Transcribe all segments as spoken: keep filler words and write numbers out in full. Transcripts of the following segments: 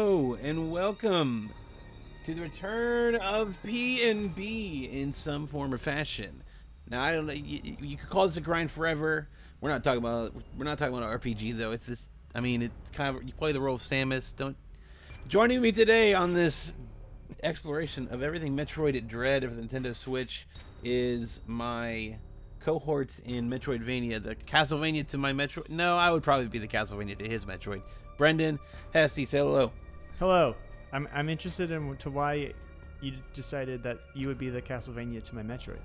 Hello and welcome to the return of P and B in some form or fashion. Now I don't know, you, you could call this a grind forever. We're not talking about we're not talking about an R P G though. It's this. I mean, it's kind of you play the role of Samus. Don't joining me today on this exploration of everything Metroid Dread of the Nintendo Switch is my cohort in Metroidvania, the Castlevania to my Metroid. No, I would probably be the Castlevania to his Metroid. Brendan Hesse, say hello. Hello. I'm I'm interested in to why you decided that you would be the Castlevania to my Metroid.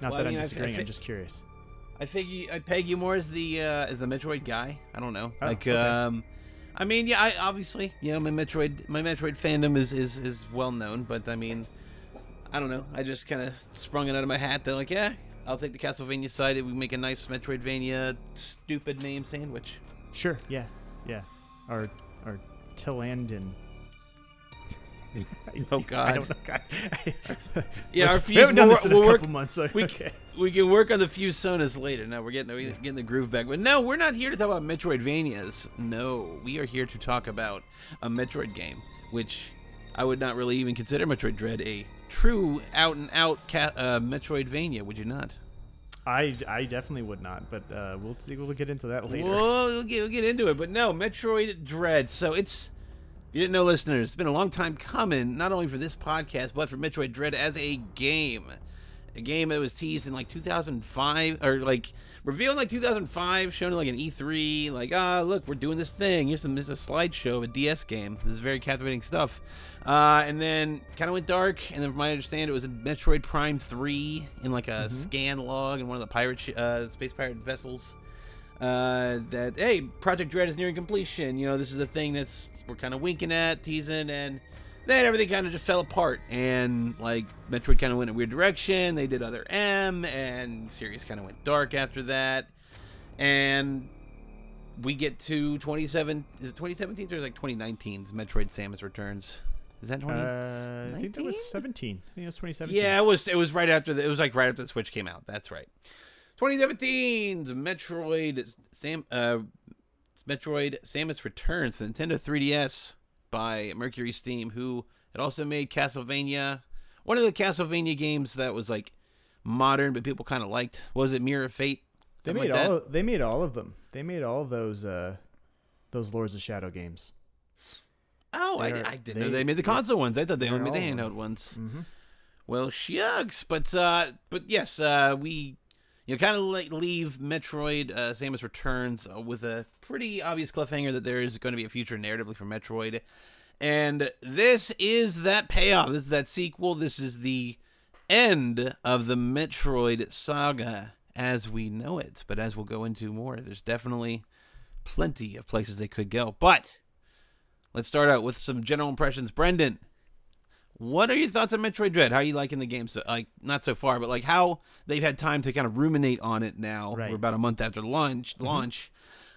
Not well, that I mean, I'm disagreeing. I fi- I'm just curious. I figure I peg you more as the uh, as the Metroid guy. I don't know. Oh, like okay. um, I mean, yeah, I obviously, you know, my Metroid my Metroid fandom is is, is well known, but I mean, I don't know. I just kind of sprung it out of my hat. They're like, yeah, I'll take the Castlevania side. We make a nice Metroidvania stupid name sandwich. Sure. Yeah. Yeah. Or or Tillandon. Oh God! I don't know. God. Yeah, our fuse. We haven't we'll work. Months, so we, okay. we can work on the fuse sonas later. Now we're getting we're getting the groove back. But no, we're not here to talk about Metroidvanias. No, we are here to talk about a Metroid game, which I would not really even consider Metroid Dread a true out and out cat, uh, Metroidvania. Would you not? I, I definitely would not, but uh, we'll we'll get into that later. Well, we'll get, we'll get into it. But no, Metroid Dread. So it's. You didn't know, listeners, it's been a long time coming, not only for this podcast, but for Metroid Dread as a game. A game that was teased in, like, two thousand five, or, like, revealed in, like, two thousand five, shown in, like, an E three, like, ah, look, we're doing this thing. Here's, some, here's a slideshow of a D S game. This is very captivating stuff. Uh, and then kind of went dark, and then from my understanding, it was in Metroid Prime three, in, like, a mm-hmm. scan log in one of the pirate sh- uh, space pirate vessels. Uh, that, hey, Project Dread is nearing completion. You know, this is a thing that's we're kind of winking at, teasing, and then everything kind of just fell apart. And, like, Metroid kind of went in a weird direction. They did Other M, and series kind of went dark after that. And we get to twenty-seven... Is it twenty seventeen or is it, like, twenty nineteen's Metroid Samus Returns? Is that twenty nineteen? Uh, I think that was seventeen. I think it was twenty seventeen. Yeah, it was, it was right after... The, it was, like, right after the Switch came out. That's right. twenty seventeen's Metroid Sam uh Metroid Samus Returns for Nintendo three D S by Mercury Steam, who had also made Castlevania, one of the Castlevania games that was like modern but people kind of liked. What was it, Mirror of Fate? They made like all. Of, they made all of them. They made all of those uh, those Lords of Shadow games. Oh, I, I didn't they, know they made the console they, ones. I thought they only made the handheld ones. Mm-hmm. Well, shucks, but uh, but yes, uh, we. You kind of like leave Metroid uh, Samus Returns uh, with a pretty obvious cliffhanger that there is going to be a future narratively for Metroid. And this is that payoff. This is that sequel. This is the end of the Metroid saga as we know it. But as we'll go into more, there's definitely plenty of places they could go. But let's start out with some general impressions. Brendan, what are your thoughts on Metroid Dread? How are you liking the game? So, like, not so far, but like how they've had time to kind of ruminate on it now. Right. We're about a month after launch. Mm-hmm. Launch.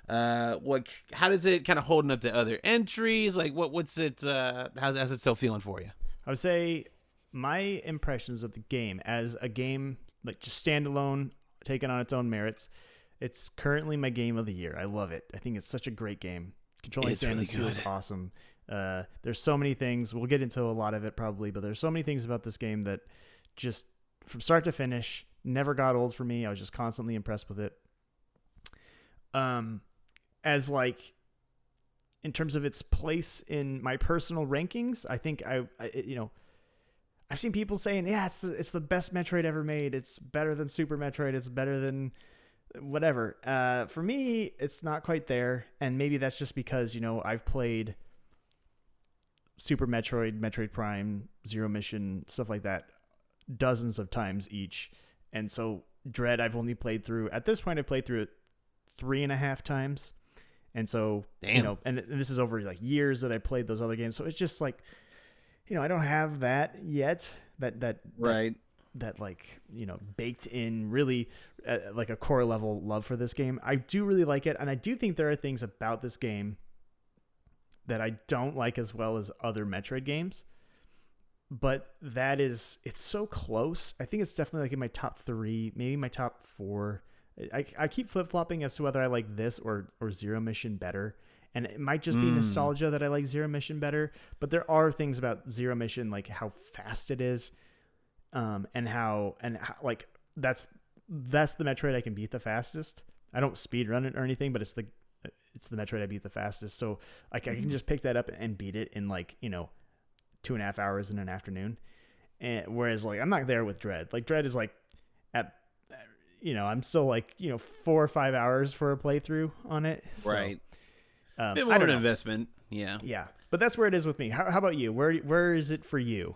Uh, what? How does it kind of holding up to other entries? Like, what? What's it? Uh, how's, how's it still feeling for you? I would say my impressions of the game as a game, like just standalone, taken on its own merits. It's currently my game of the year. I love it. I think it's such a great game. Controlling Samus really feels awesome. Uh, there's so many things. We'll get into a lot of it probably, but there's so many things about this game that just from start to finish never got old for me. I was just constantly impressed with it. Um, as like in terms of its place in my personal rankings, I think I, I you know, I've seen people saying, yeah, it's the, it's the best Metroid ever made. It's better than Super Metroid. It's better than whatever. Uh, for me, it's not quite there. And maybe that's just because, you know, I've played Super Metroid, Metroid Prime, Zero Mission, stuff like that, dozens of times each. And so Dread, I've only played through, at this point, I've played through it three and a half times. And so, Damn. you know, and, and this is over like years that I played those other games. So it's just like, you know, I don't have that yet. That, that, right. That, that like, you know, baked in really uh, like a core level love for this game. I do really like it. And I do think there are things about this game that I don't like as well as other Metroid games, but that is, it's so close. I think it's definitely like in my top three, maybe my top four. I I keep flip flopping as to whether I like this or, or Zero Mission better. And it might just be mm. nostalgia that I like Zero Mission better, but there are things about Zero Mission, like how fast it is, um, and how and how, like that's that's the Metroid I can beat the fastest. I don't speedrun it or anything, but it's the it's the Metroid I beat the fastest. So like I can just pick that up and beat it in like you know two and a half hours in an afternoon. And whereas like I'm not there with Dread. Like Dread is like at you know I'm still like you know four or five hours for a playthrough on it. So. Right. Um, it was an investment, yeah, yeah, but that's where it is with me. How, how about you? Where where is it for you?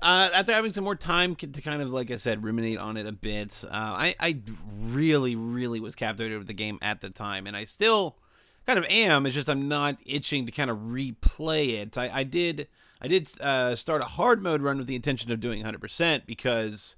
Uh, after having some more time to kind of, like I said, ruminate on it a bit, uh, I I really really was captivated with the game at the time, and I still kind of am. It's just I'm not itching to kind of replay it. I, I did I did uh, start a hard mode run with the intention of doing one hundred percent because.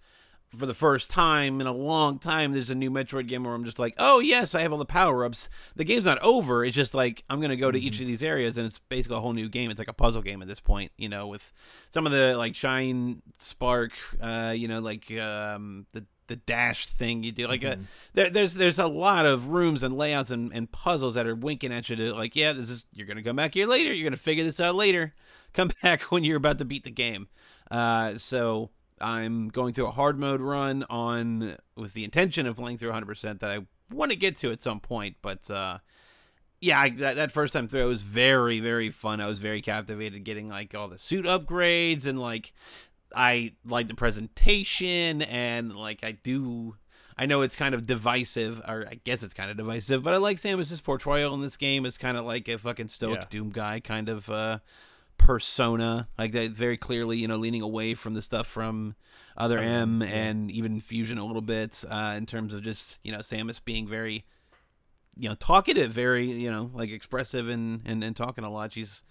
For the first time in a long time, there's a new Metroid game where I'm just like, oh, yes, I have all the power-ups. The game's not over. It's just like I'm going to go to mm-hmm. each of these areas, and it's basically a whole new game. It's like a puzzle game at this point, you know, with some of the, like, Shine, Spark, uh, you know, like um, the the dash thing you do. Like mm-hmm. a, there, There's there's a lot of rooms and layouts and, and puzzles that are winking at you to, like, yeah, this is you're going to come back here later. You're going to figure this out later. Come back when you're about to beat the game. Uh, so... I'm going through a hard mode run on with the intention of playing through one hundred percent that I want to get to at some point. But, uh, yeah, I, that, that first time through, it was very, very fun. I was very captivated getting, like, all the suit upgrades. And, like, I like the presentation. And, like, I do... I know it's kind of divisive, or I guess it's kind of divisive. But I like Samus's portrayal in this game. It's kind of like a fucking stoic yeah. Doom guy kind of... Uh, persona, like that, very clearly, you know, leaning away from the stuff from Other M and even Fusion a little bit, uh, in terms of just, you know, Samus being very, you know, talkative, very, you know, like expressive and, and, and talking a lot. She's,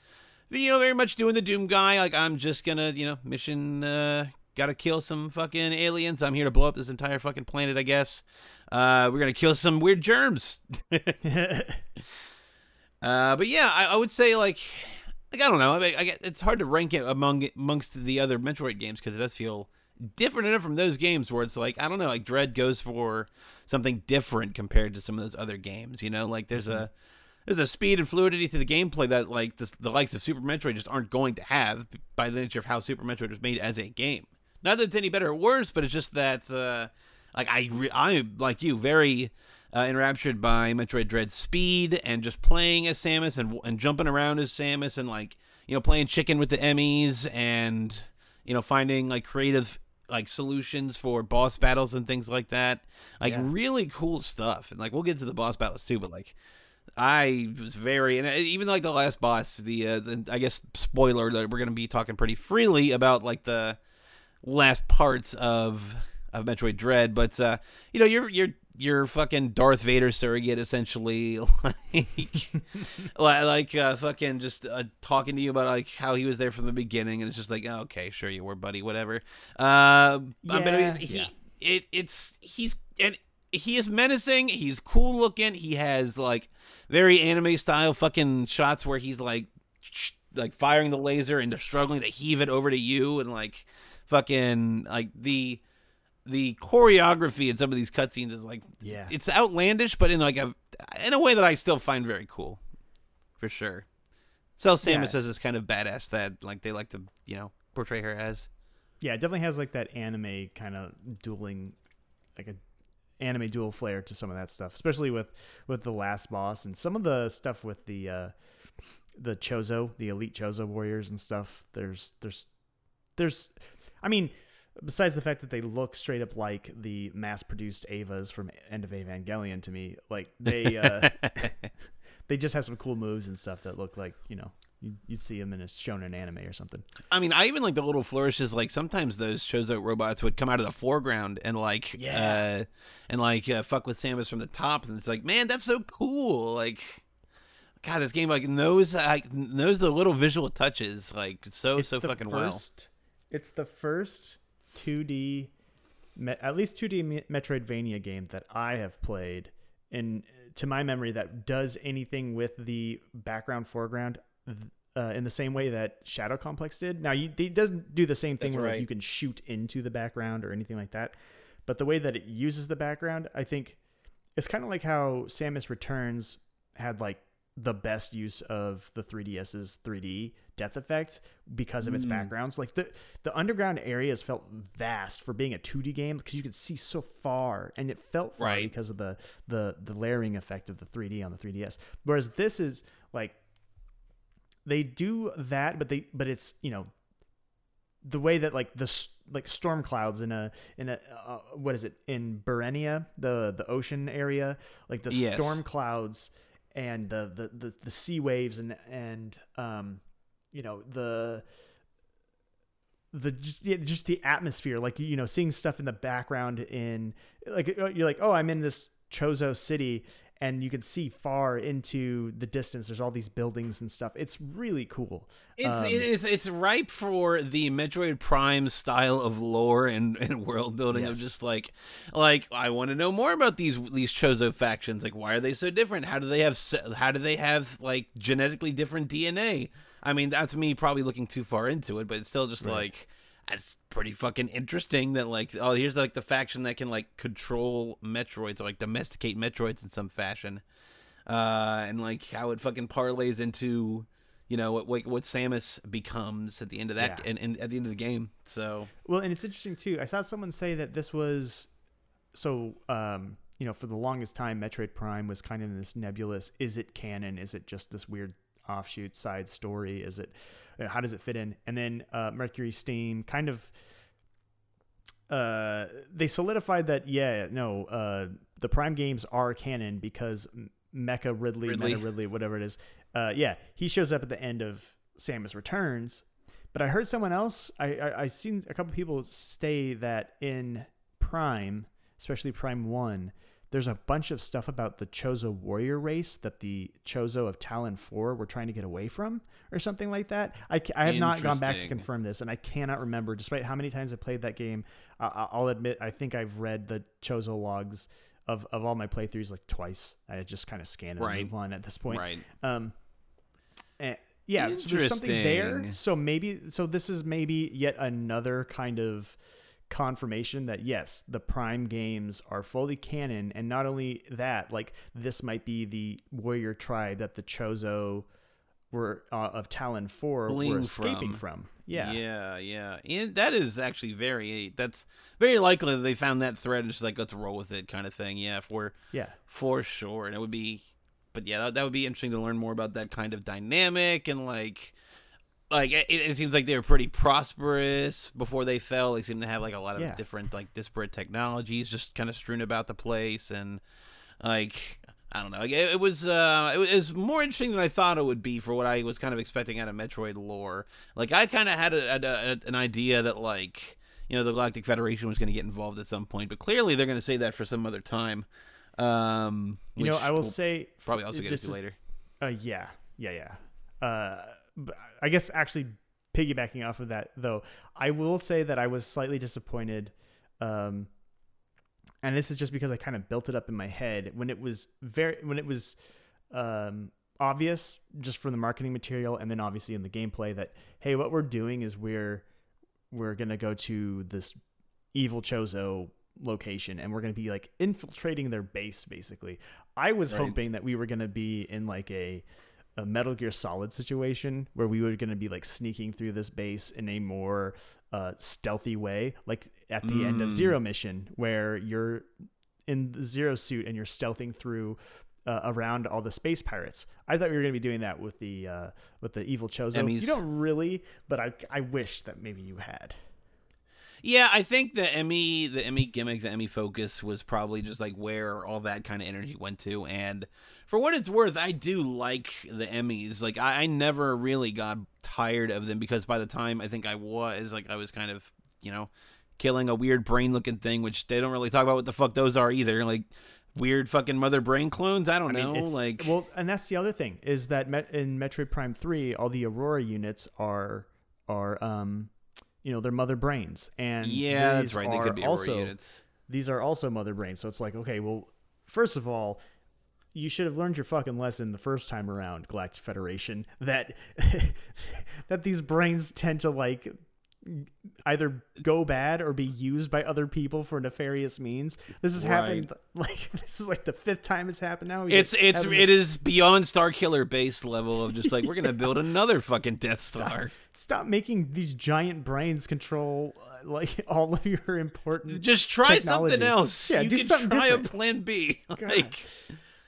you know, very much doing the Doom guy. Like, I'm just gonna, you know, mission, uh, gotta kill some fucking aliens. I'm here to blow up this entire fucking planet, I guess. Uh, we're gonna kill some weird germs. uh, but yeah, I, I would say, like, Like, I don't know. I mean, I get, it's hard to rank it among amongst the other Metroid games because it does feel different enough from those games where it's like, I don't know, like Dread goes for something different compared to some of those other games, you know? Like, there's mm-hmm. a there's a speed and fluidity to the gameplay that, like, the, the likes of Super Metroid just aren't going to have by the nature of how Super Metroid was made as a game. Not that it's any better or worse, but it's just that, uh, like, I re- I'm, like you, very... Uh, enraptured by Metroid Dread's speed and just playing as Samus and and jumping around as Samus and, like, you know, playing chicken with the Emmys and, you know, finding, like, creative, like, solutions for boss battles and things like that. Like, yeah. really cool stuff. And, like, we'll get to the boss battles, too, but, like, I was very... And even, like, the last boss, the, uh, the I guess, spoiler alert, we're going to be talking pretty freely about, like, the last parts of of Metroid Dread, but, uh, you know, you're... you're Your fucking Darth Vader surrogate, essentially, like, like uh, fucking just uh, talking to you about, like, how he was there from the beginning, and it's just like, oh, okay, sure you were, buddy, whatever. Uh, yeah. I mean, he, yeah. it, it's he's and he is menacing. He's cool looking. He has, like, very anime style fucking shots where he's like, sh- like firing the laser and struggling to heave it over to you, and like, fucking like the. The choreography in some of these cutscenes is like, yeah, it's outlandish, but in like a in a way that I still find very cool, for sure. So Samus yeah. says it's kind of badass that, like, they like to, you know, portray her as. Yeah, it definitely has, like, that anime kind of dueling, like a anime duel flair to some of that stuff, especially with, with the last boss and some of the stuff with the uh, the Chozo, the elite Chozo warriors and stuff. There's there's there's, I mean. Besides the fact that they look straight up like the mass-produced Avas from End of Evangelion to me, like they uh, they just have some cool moves and stuff that look like, you know, you'd, you'd see them in a shonen anime or something. I mean, I even like the little flourishes. Like sometimes those Chozo robots would come out of the foreground and like yeah. uh, and like uh, fuck with Samus from the top, and it's like, man, that's so cool. Like, God, this game like knows like knows the little visual touches like so it's so fucking first, well. It's the first. two D, at least two D Metroidvania game that I have played, and to my memory, that does anything with the background foreground uh, in the same way that Shadow Complex did. Now, you, it doesn't do the same thing That's where right. like, you can shoot into the background or anything like that, but the way that it uses the background, I think, it's kind of like how Samus Returns had like the best use of the three D S's three D depth effect because of its mm. backgrounds. Like the, the underground areas felt vast for being a two D game because you could see so far, and it felt far right. because of the, the, the layering effect of the three D on the three D S. Whereas this is like, they do that, but they, but it's, you know, the way that like the like storm clouds in a in a uh, what is it in Ferenia, the the ocean area, like the yes. storm clouds and the, the the the sea waves and and um you know the the just, yeah, just the atmosphere, like, you know, seeing stuff in the background in like you're like, oh, I'm in this Chozo city, and you can see far into the distance. There's all these buildings and stuff. It's really cool. It's um, it's it's ripe for the Metroid Prime style of lore and, and world building yes. of just like, like I want to know more about these these Chozo factions. Like, why are they so different? How do they have how do they have like genetically different D N A? I mean, that's me probably looking too far into it, but it's still just right. like. That's pretty fucking interesting that, like, oh, here's, like, the faction that can, like, control Metroids or, like, domesticate Metroids in some fashion. Uh, and, like, how it fucking parlays into, you know, what what Samus becomes at the end of that, yeah. and, and at the end of the game, so. Well, and it's interesting, too. I saw someone say that this was, so, um, you know, for the longest time, Metroid Prime was kind of in this nebulous, is it canon? Is it just this weird offshoot side story? Is it... How does it fit in? And then uh, Mercury Steam kind of uh, they solidified that. Yeah, no, uh, the Prime games are canon because Mecha Ridley, Ridley. Meta Ridley, whatever it is. Uh, yeah, he shows up at the end of Samus Returns. But I heard someone else. I I, I seen a couple people say that in Prime, especially Prime One, there's a bunch of stuff about the Chozo warrior race that the Chozo of Talon four were trying to get away from or something like that. I, I have not gone back to confirm this, and I cannot remember, despite how many times I played that game. Uh, I'll admit, I think I've read the Chozo logs of, of all my playthroughs like twice. I just kind of scan it right. and move on at this point. Right. Um, and yeah, so there's something there. So maybe, so this is maybe yet another kind of confirmation that yes, the Prime games are fully canon, and not only that, like this might be the warrior tribe that the Chozo were uh, of Talon four were escaping from. from. Yeah, yeah, yeah, and that is actually very that's very likely that they found that thread and just like let's roll with it kind of thing. Yeah, for yeah for sure, and it would be, but yeah, that, that would be interesting to learn more about that kind of dynamic and like. Like it, it seems like they were pretty prosperous before they fell. They seem to have like a lot of yeah. different like disparate technologies just kind of strewn about the place, and like I don't know. Like, it, it was uh, it was more interesting than I thought it would be for what I was kind of expecting out of Metroid lore. Like I kind of had a, a, a, an idea that like you know the Galactic Federation was going to get involved at some point, but clearly they're going to say that for some other time. Um, you know, I will we'll say probably also get into is, later. Uh, yeah, yeah, yeah. Uh. I guess actually piggybacking off of that though, I will say that I was slightly disappointed. Um, and this is just because I kind of built it up in my head when it was very, when it was um, obvious just from the marketing material. And then obviously in the gameplay that, hey, what we're doing is we're, we're going to go to this evil Chozo location and we're going to be like infiltrating their base. Basically. I was right. hoping that we were going to be in like a, a Metal Gear Solid situation where we were going to be like sneaking through this base in a more uh, stealthy way, like at the mm. end of Zero Mission, where you're in the Zero suit and you're stealthing through uh, around all the space pirates. I thought we were going to be doing that with the uh, with the evil Chozo. You don't really, but I I wish that maybe you had. Yeah, I think the Emmy, the Emmy gimmick, the Emmy focus was probably just like where all that kind of energy went to. And for what it's worth, I do like the Emmys. Like I, I never really got tired of them because by the time I think I was like, I was kind of, you know, killing a weird brain looking thing, which they don't really talk about what the fuck those are either. Like weird fucking mother brain clones. I don't I mean, know. Like, well, and that's the other thing is that Met- in Metroid Prime three, all the Aurora units are, are, um, you know, they're mother brains, and yeah, that's right. They could be also units. These are also mother brains. So it's like, okay, well, first of all, you should have learned your fucking lesson the first time around, Galactic Federation, that that these brains tend to like either go bad or be used by other people for nefarious means. This has right. happened like this is like the fifth time it's happened now. We it's it's having... it is beyond Star Killer base level of just like we're gonna build another fucking Death Star. Stop, stop making these giant brains control uh, like all of your important. Just try technology. Something else. Yeah, you do can something try different. A plan B. God. Like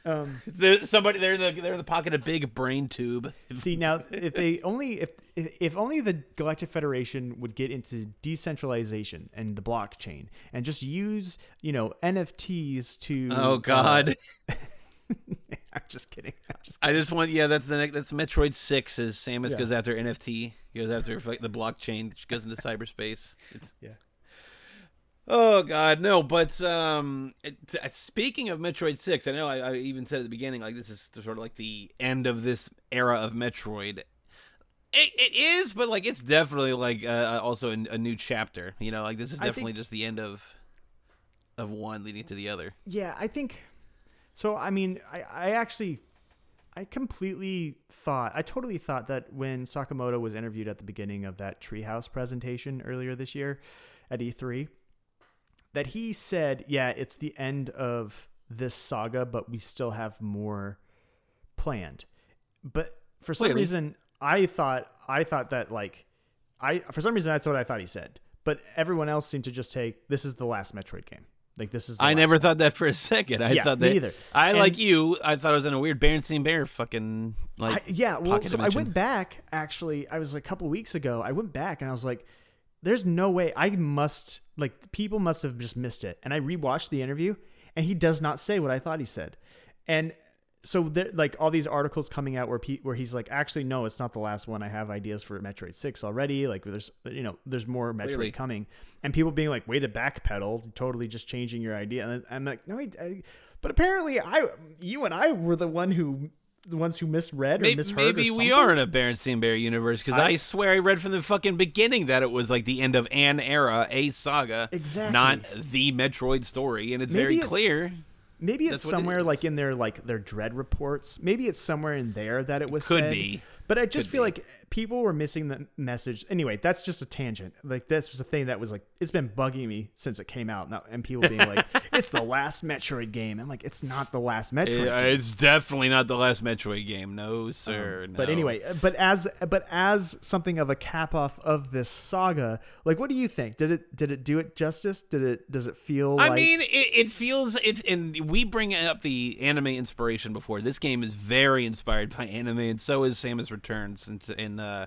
um, there, somebody they're the they're in the pocket of big brain tube. See now if they only if. If only the Galactic Federation would get into decentralization and the blockchain and just use, you know, N F Ts to... Oh, God. Uh, I'm just kidding. I'm just kidding. I just want... Yeah, that's the next, that's Metroid six is Samus yeah. goes after N F T, goes after the blockchain, she goes into cyberspace. It's, yeah. Oh, God, no. But um, it, speaking of Metroid six, I know I, I even said at the beginning, like, this is sort of like the end of this era of Metroid. It it is, but like it's definitely like uh, also a, a new chapter. You know, like this is definitely think, just the end of of one leading to the other. Yeah, I think so. I mean, I, I actually I completely thought I totally thought that when Sakamoto was interviewed at the beginning of that Treehouse presentation earlier this year at E three, that he said, "Yeah, it's the end of this saga, but we still have more planned." But for some Clearly. reason. I thought I thought that like I for some reason that's what I thought he said, but everyone else seemed to just take this is the last Metroid game. Like this is. The I last never one. Thought that for a second. I yeah, thought that either. I and, like you. I thought I was in a weird Berenstain Bear fucking like. I, yeah, well, so dimension. I went back. Actually, I was like, a couple weeks ago. I went back and I was like, "There's no way. I must like people must have just missed it." And I rewatched the interview, and he does not say what I thought he said, and. So there, like all these articles coming out where pe- where he's like, actually, no, it's not the last one. I have ideas for Metroid six already. Like there's, you know, there's more Metroid really? coming, and people being like, way to backpedal, totally just changing your idea. And I'm like, no, I, I, but apparently I, you and I were the one who, the ones who misread or maybe, misheard. Maybe or we are in a Berenstain Bear universe because I, I swear I read from the fucking beginning that it was like the end of an era, a saga, exactly, not the Metroid story, and it's maybe very it's, clear. Maybe it's That's somewhere it like in their like their Dread reports. Maybe it's somewhere in there that it was could said. be. But I just could feel be. like people were missing the message. Anyway, that's just a tangent. Like that's just a thing that was like it's been bugging me since it came out. Now, and people being like, "It's the last Metroid game." I'm like, "It's not the last Metroid." It, game. It's definitely not the last Metroid game. No, sir. Um, no. But anyway, but as but as something of a cap off of this saga, like, what do you think? Did it did it do it justice? Did it does it feel? I like... mean, it, it feels it's and we bring up the anime inspiration before. This game is very inspired by anime, and so is Samus Returns and, and uh,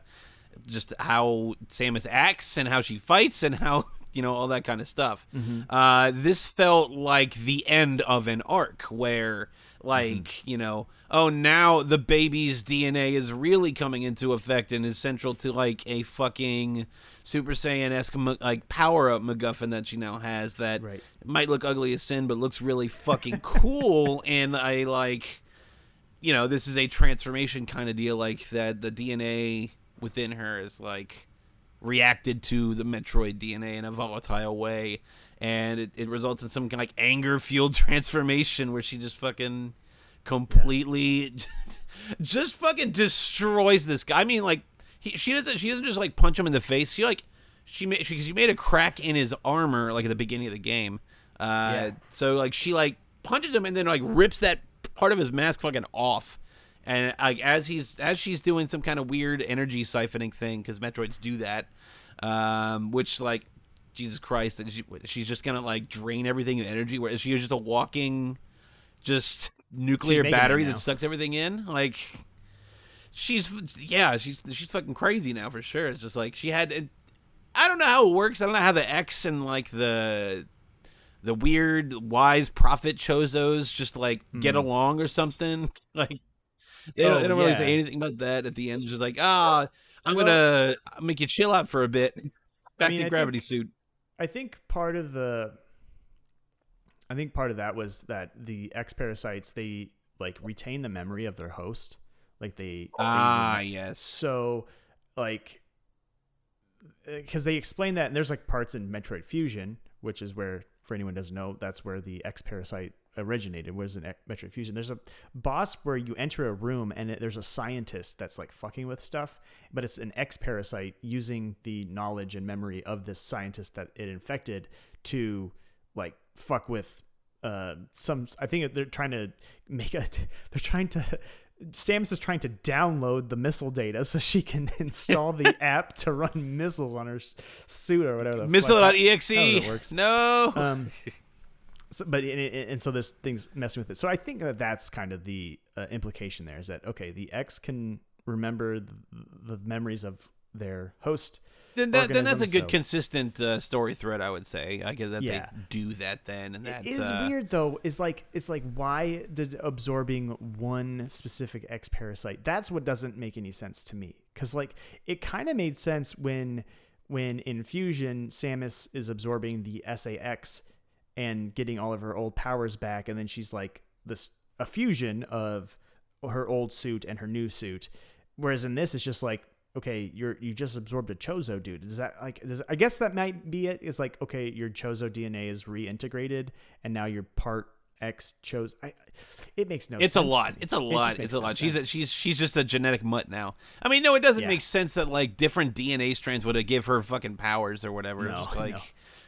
just how Samus acts and how she fights and how, you know, all that kind of stuff. Mm-hmm. Uh, this felt like the end of an arc where, like, mm-hmm. you know, oh, now the baby's D N A is really coming into effect and is central to, like, a fucking Super Saiyan-esque, like, power-up MacGuffin that she now has that right. might look ugly as sin but looks really fucking cool. And I, like... You know, this is a transformation kind of deal, like that the D N A within her is like reacted to the Metroid D N A in a volatile way, and it, it results in some kind of like anger fueled transformation where she just fucking completely yeah. just, just fucking destroys this guy. I mean, like he, she doesn't she doesn't just like punch him in the face. She like she made she, she made a crack in his armor like at the beginning of the game. Uh, yeah. So like she like punches him and then like rips that part of his mask fucking off, and like as he's as she's doing some kind of weird energy siphoning thing because Metroids do that, um, which like Jesus Christ, and she, she's just gonna like drain everything in energy. Where she was just a walking, just nuclear battery that sucks everything in. Like she's yeah, she's she's fucking crazy now for sure. It's just like she had. It, I don't know how it works. I don't know how the X and like the. The weird wise prophet Chozos just like get mm. along or something. Like they don't, oh, they don't yeah. really say anything about that at the end. It's just like, ah, oh, I'm well, gonna make you chill out for a bit. Back I mean, to I gravity think, suit. I think part of the, I think part of that was that the X-parasites they like retain the memory of their host. Like they ah they, yes. So like because they explain that, and there's like parts in Metroid Fusion, which is where. For anyone who doesn't know, that's where the X-parasite originated was in Metroid Fusion. There's a boss where you enter a room and it, there's a scientist that's like fucking with stuff, but it's an X-parasite using the knowledge and memory of this scientist that it infected to like fuck with uh, some. I think they're trying to make a. They're trying to. Samus is trying to download the missile data so she can install the app to run missiles on her suit or whatever. Missile dot E X E. That works. No. Um, so, but and, and so this thing's messing with it. So I think that that's kind of the uh, implication there is that, okay, the X can remember the, the memories of their host. Then, that, then that's a good so. consistent uh, story thread, I would say. I guess that yeah. they do that then. And that is uh, weird, though. Is like it's like why did absorbing one specific X parasite? That's what doesn't make any sense to me. Because like it kind of made sense when when in Fusion, Samus is absorbing the S A X and getting all of her old powers back, and then she's like this a fusion of her old suit and her new suit. Whereas in this, it's just like, okay, you're you just absorbed a Chozo dude. Is that like? Does, I guess that might be it. It's like, okay, your Chozo D N A is reintegrated, and now you're part X Chozo. I, it makes no. It's sense. It's a lot. It's a lot. It it's a lot. No she's a, she's she's just a genetic mutt now. I mean, no, it doesn't yeah. make sense that like different D N A strands would give her fucking powers or whatever. No, just like, no.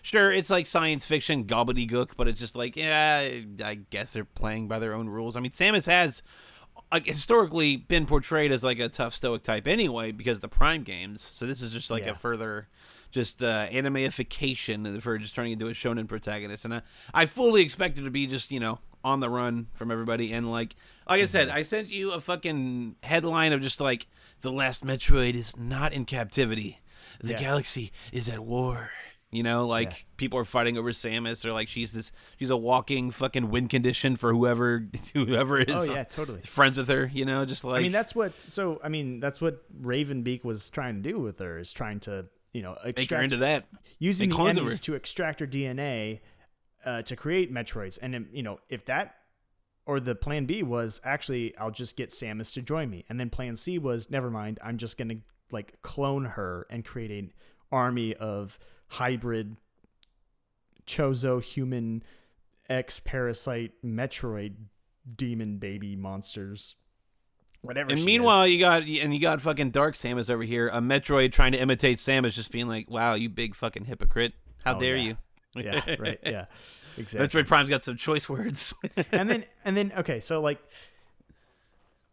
Sure, it's like science fiction gobbledygook, but it's just like, yeah, I guess they're playing by their own rules. I mean, Samus has. Like, historically been portrayed as like a tough stoic type anyway because of the Prime games, so this is just like yeah. a further just uh animeification of her just turning into a shonen protagonist, and I, I fully expect her to be just, you know, on the run from everybody, and like like mm-hmm. I said, I sent you a fucking headline of just like the last Metroid is not in captivity, the yeah. galaxy is at war. You know, like yeah. people are fighting over Samus, or like she's this, she's a walking fucking win condition for whoever, whoever is. Oh yeah, totally. Friends with her, you know, just like. I mean, that's what. So I mean, that's what Raven Beak was trying to do with her, is trying to, you know, extract, make her into that, using the Emmys to extract her D N A uh, to create Metroids, and you know, if that. Or the plan B was actually, I'll just get Samus to join me, and then plan C was, never mind, I'm just gonna like clone her and create an army of hybrid Chozo human X parasite Metroid demon baby monsters, whatever. And meanwhile, is. you got and you got fucking Dark Samus over here, a Metroid trying to imitate Samus, just being like, "Wow, you big fucking hypocrite! How oh, dare yeah. you?" Yeah, right. Yeah, exactly. Metroid Prime's got some choice words. and then and then okay, so like,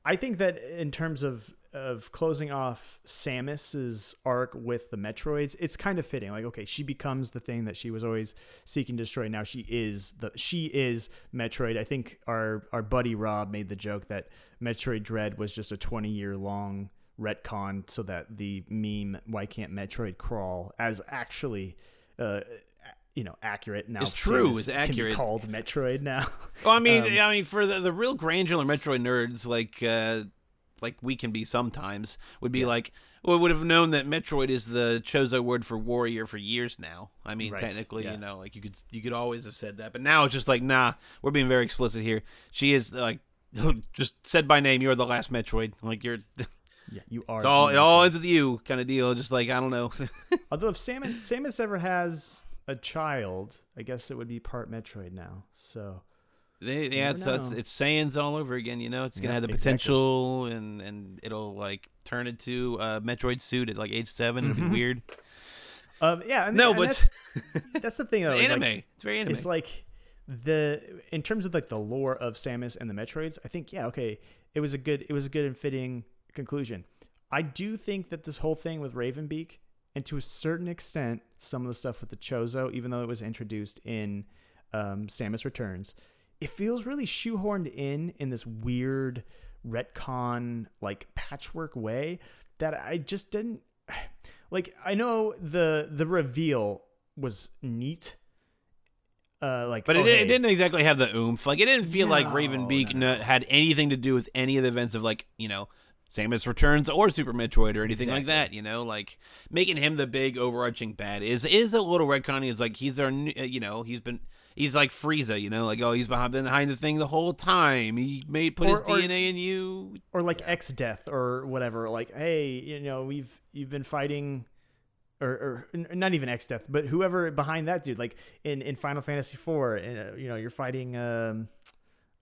I think that in terms of. of closing off Samus's arc with the Metroids, it's kind of fitting. Like, okay, she becomes the thing that she was always seeking to destroy. Now she is the she is Metroid. I think our our buddy Rob made the joke that Metroid Dread was just a twenty year long retcon so that the meme "Why can't Metroid crawl?" as actually uh you know, accurate now. It's true. It's accurate. Can be called Metroid now. Well, I mean, um, I mean, for the, the real granular Metroid nerds, like. Uh, like we can be sometimes, would be yeah. like, well, would have known that Metroid is the Chozo word for warrior for years now. I mean, right. technically, yeah. you know, like you could you could always have said that, but now it's just like, nah, we're being very explicit here. She is like, just said by name, you're the last Metroid. Like you're, yeah, you are. It's all it all ends with you, kind of deal. Just like I don't know. Although if Samus, Samus ever has a child, I guess it would be part Metroid now. So. They, yeah, it's, it's it's Saiyans all over again, you know? It's going to yeah, have the potential, exactly. and, and it'll, like, turn into a Metroid suit at, like, age seven. It'll mm-hmm. be weird. Um, yeah, and, no, and but... That's, that's the thing, though. It's anime. Like, it's very anime. It's, like, the... In terms of, like, the lore of Samus and the Metroids, I think, yeah, okay, it was a good it was a good and fitting conclusion. I do think that this whole thing with Raven Beak, and to a certain extent, some of the stuff with the Chozo, even though it was introduced in um, Samus Returns... It feels really shoehorned in in this weird retcon, like patchwork way that I just didn't like. I know the the reveal was neat, uh, like, but it, okay. it didn't exactly have the oomph. Like, it didn't feel no, like Raven Beak no, no. had anything to do with any of the events of, like, you know, Samus Returns or Super Metroid or anything exactly. like that. You know, like making him the big overarching bad is is a little retcon. It's like he's our, you know, he's been. He's like Frieza, you know, like, oh, he's behind behind the thing the whole time. He made put or, his or, D N A in you, or like yeah. X-Death or whatever. Like, hey, you know, we've you've been fighting or, or not even X-Death, but whoever behind that dude, like in, in Final Fantasy four, and, uh, you know, you're fighting, um,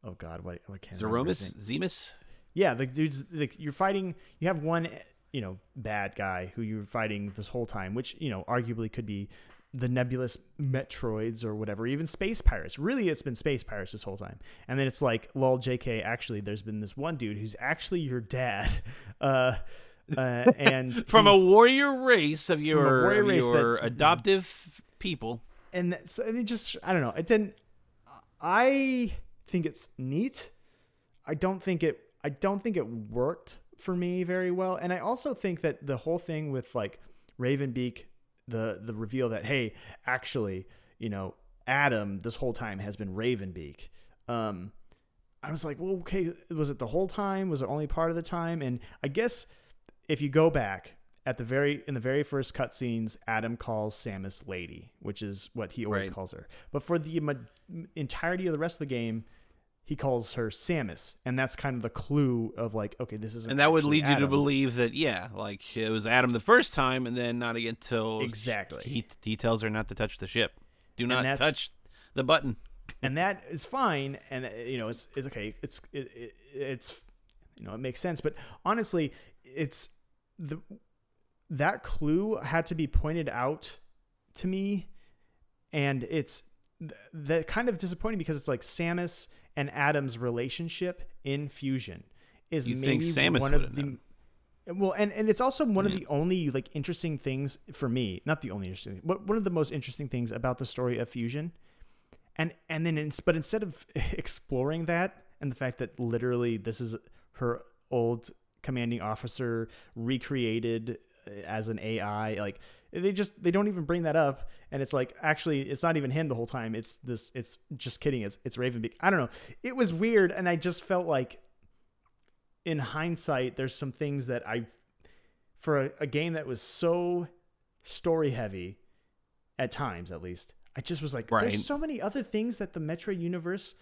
oh God, what, what can't Zeromus? Zemus? Yeah, the dudes, like you're fighting, you have one, you know, bad guy who you're fighting this whole time, which, you know, arguably could be the nebulous Metroids or whatever, even Space Pirates. Really, it's been Space Pirates this whole time. And then it's like, lol, J K, actually, there's been this one dude who's actually your dad. Uh, uh, and from a warrior race of your, warrior race your that, adoptive people. And that's, it just, I don't know. It didn't, I think it's neat. I don't think it, I don't think it worked for me very well. And I also think that the whole thing with like Raven Beak, the the reveal that, hey, actually, you know, Adam this whole time has been Raven Beak. Um, I was like, well, okay, was it the whole time? Was it only part of the time? And I guess if you go back at the very in the very first cutscenes, Adam calls Samus Lady, which is what he always right. calls her. But for the entirety of the rest of the game, he calls her Samus, and that's kind of the clue of like, okay, this is. And that would lead Adam. you to believe that, yeah, like it was Adam the first time, and then not again until exactly he he tells her not to touch the ship, do not touch the button, and that is fine, and you know it's it's okay, it's it, it, it's you know it makes sense, but honestly, it's the that clue had to be pointed out to me, and it's th- that kind of disappointing because it's like Samus and Adam's relationship in Fusion is you maybe think one of the known. well, and, and it's also one yeah. of the only like interesting things for me, not the only interesting thing, but one of the most interesting things about the story of Fusion. And and then in, but instead of exploring that and the fact that literally this is her old commanding officer recreated as an A I, like they just they don't even bring that up, and it's like actually it's not even him the whole time, it's this it's just kidding it's it's Raven Beak. I don't know, it was weird, and I just felt like in hindsight there's some things that I for a, a game that was so story heavy at times, at least I just was like right. there's so many other things that the Metroid universe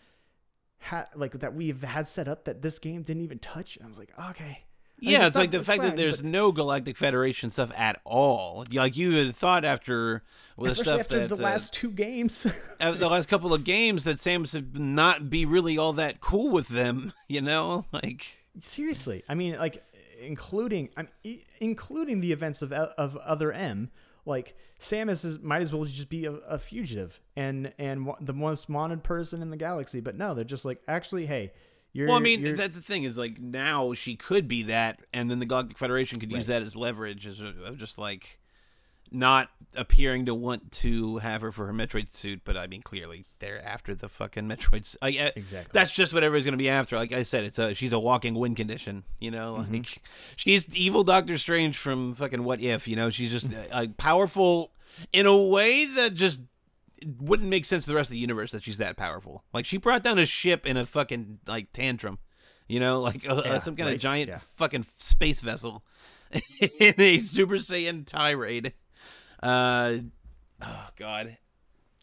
had, like that we've had set up that this game didn't even touch, and I was like oh, okay Yeah, I mean, it's, it's like the fact fine, that there's no Galactic Federation stuff at all. Like you had thought after well, the stuff after that the uh, last two games, the last couple of games, that Samus would not be really all that cool with them. You know, like seriously, I mean, like including I'm mean, including the events of of Other M. Like Samus is, might as well just be a, a fugitive and and the most wanted person in the galaxy. But no, they're just like actually, hey. You're, well, I mean, you're... that's the thing is like now she could be that, and then the Galactic Federation could right. use that as leverage, as of just like not appearing to want to have her for her Metroid suit. But I mean, clearly they're after the fucking Metroids. I, I, exactly. That's just what everybody's gonna be after. Like I said, it's a she's a walking win condition. You know, like mm-hmm. she's the evil Doctor Strange from fucking What If. You know, she's just uh, powerful in a way that just. It wouldn't make sense to the rest of the universe that she's that powerful. Like she brought down a ship in a fucking like tantrum, you know, like a, yeah, some kind right? of giant yeah. fucking space vessel in a Super Saiyan tirade. Uh, oh God,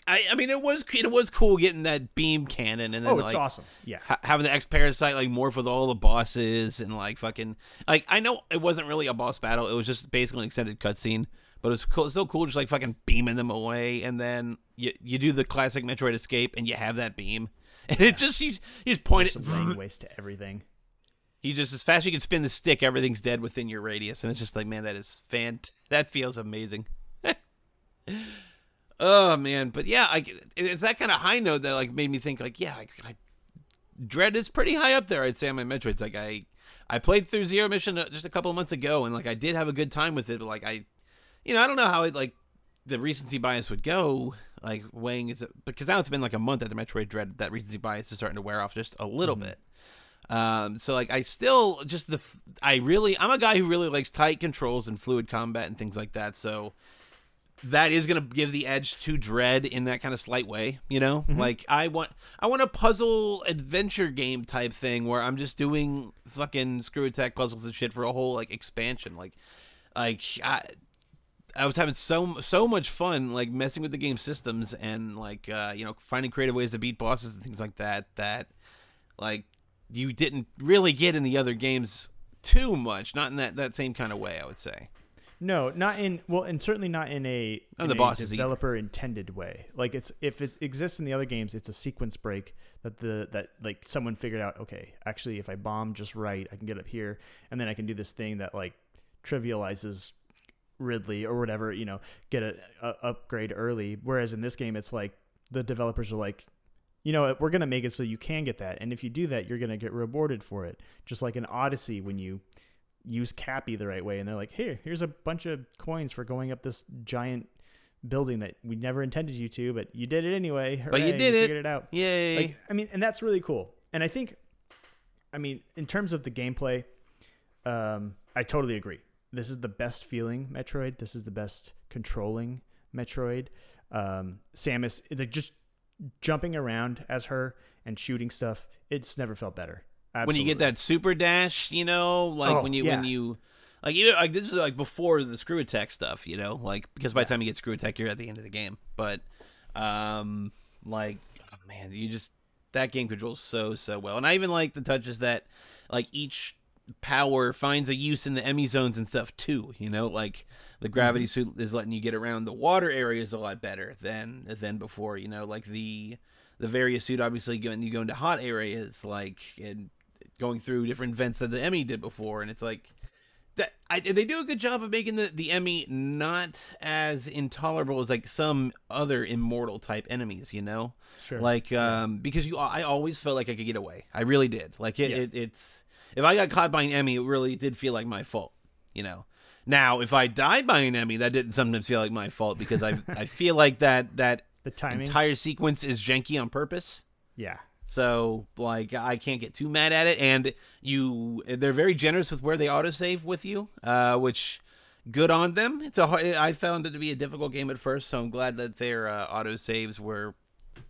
I I mean it was it was cool getting that beam cannon and then oh, it's like, awesome, yeah, ha- having the X-parasite like morph with all the bosses and like fucking like I know it wasn't really a boss battle, it was just basically an extended cutscene. But it's cool, so cool, just like fucking beaming them away, and then you you do the classic Metroid escape, and you have that beam, and yeah. it just you, you just point it waste to everything. You just as fast as you can spin the stick, everything's dead within your radius, and it's just like man, that is fant. That feels amazing. Oh man, but yeah, I, it's that kind of high note that like made me think like yeah, I, I, Dread is pretty high up there. I'd say on my Metroids. Like I I played through Zero Mission just a couple of months ago, and like I did have a good time with it, but like I. You know, I don't know how it, like the recency bias would go, like weighing it's because now it's been like a month after Metroid Dread, that recency bias is starting to wear off just a little mm-hmm. bit. Um, so like I still just the I really I'm a guy who really likes tight controls and fluid combat and things like that. So that is gonna give the edge to Dread in that kind of slight way. You know, mm-hmm. like I want I want a puzzle adventure game type thing where I'm just doing fucking screw attack puzzles and shit for a whole like expansion. Like like I. I was having so so much fun, like messing with the game systems and like uh, you know finding creative ways to beat bosses and things like that. That like you didn't really get in the other games too much, not in that, that same kind of way. I would say. No, not in well, and certainly not in a, oh, in the a developer either. Intended way. Like it's if it exists in the other games, it's a sequence break that the that like someone figured out. Okay, actually, if I bomb just right, I can get up here, and then I can do this thing that like trivializes Ridley or whatever. You know, get a, a upgrade early. Whereas in this game, it's like the developers are like, you know, we're gonna make it so you can get that, and if you do that, you're gonna get rewarded for it. Just like in Odyssey, when you use Cappy the right way, and they're like, here, here's a bunch of coins for going up this giant building that we never intended you to, but you did it anyway. Hooray, but you did you it. Figured it out. Yay. Like, I mean, and that's really cool. And I think, I mean, in terms of the gameplay, um, I totally agree. This is the best feeling Metroid. This is the best controlling Metroid. Um, Samus, they're just jumping around as her and shooting stuff. It's never felt better. Absolutely. When you get that super dash, you know, like oh, when you yeah. when you like you know, like this is like before the screw attack stuff, you know, like because by the time you get screw attack, you're at the end of the game. But um, like oh, man, you just that game controls so so well, and I even like the touches that like each power finds a use in the Emmy zones and stuff too. You know, like the gravity suit is letting you get around the water areas a lot better than than before. You know, like the the various suit obviously going you go into hot areas like and going through different vents that the Emmy did before, and it's like that I, they do a good job of making the, the Emmy not as intolerable as like some other immortal type enemies, you know? Sure. Like um, because you I always felt like I could get away. I really did. Like it, yeah. it it's if I got caught by an Emmy, it really did feel like my fault, you know. Now, if I died by an Emmy, that didn't sometimes feel like my fault because I I feel like that that the timing entire sequence is janky on purpose. Yeah. So, like, I can't get too mad at it, and you, they're very generous with where they autosave with you, uh, which, good on them. It's a hard, I found it to be a difficult game at first, so I'm glad that their uh, autosaves were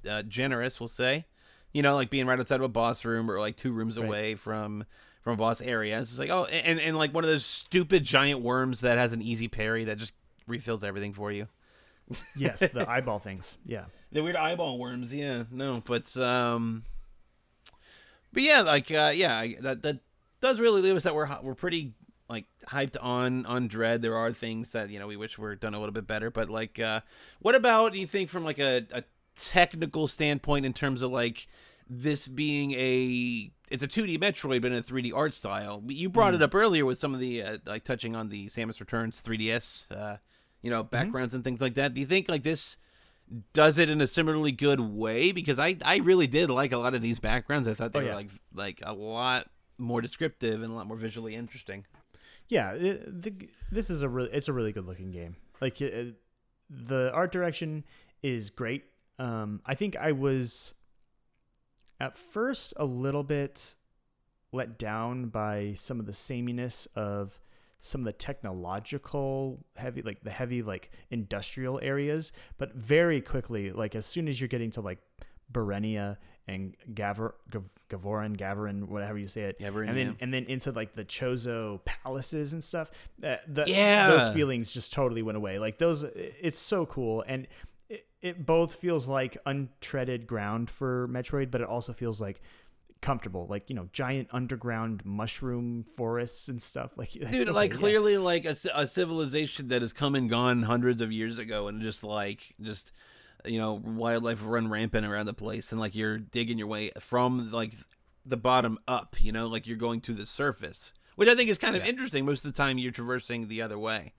uh, generous, we'll say. You know, like, being right outside of a boss room or, like, two rooms right. away from from a boss area. It's like, oh, and, and, like, one of those stupid giant worms that has an easy parry that just refills everything for you. Yes, the eyeball things, yeah. The weird eyeball worms, yeah, no, but, um, but yeah, like, uh, yeah, I, that that does really leave us that we're we're pretty, like, hyped on, on Dread. There are things that, you know, we wish were done a little bit better, but, like, uh, what about, do you think, from, like, a, a technical standpoint in terms of, like, this being a, it's a two D Metroid, but in a three D art style? You brought mm. it up earlier with some of the, uh, like, touching on the Samus Returns three D S, uh, you know, backgrounds mm-hmm. and things like that. Do you think, like, this does it in a similarly good way? Because I, I really did like a lot of these backgrounds. I thought they oh, yeah. were, like, like a lot more descriptive and a lot more visually interesting. Yeah, it, the, this is a really, it's a really good-looking game. Like, it, the art direction is great. Um, I think I was, at first, a little bit let down by some of the sameness of some of the technological heavy, like the heavy, like industrial areas, but very quickly, like as soon as you're getting to like Ferenia and Gavor, Gavorin, Gavorin, whatever you say it. Gavorin, and then, yeah. and then into like the Chozo palaces and stuff, uh, the, yeah. those feelings just totally went away. Like those, it's so cool. And it, it both feels like untreaded ground for Metroid, but it also feels like comfortable, like, you know, giant underground mushroom forests and stuff. Like, dude, like yeah. clearly like a, a civilization that has come and gone hundreds of years ago, and just like just you know wildlife run rampant around the place, and like you're digging your way from like the bottom up, you know, like you're going to the surface, which I think is kind of yeah. interesting. Most of the time you're traversing the other way.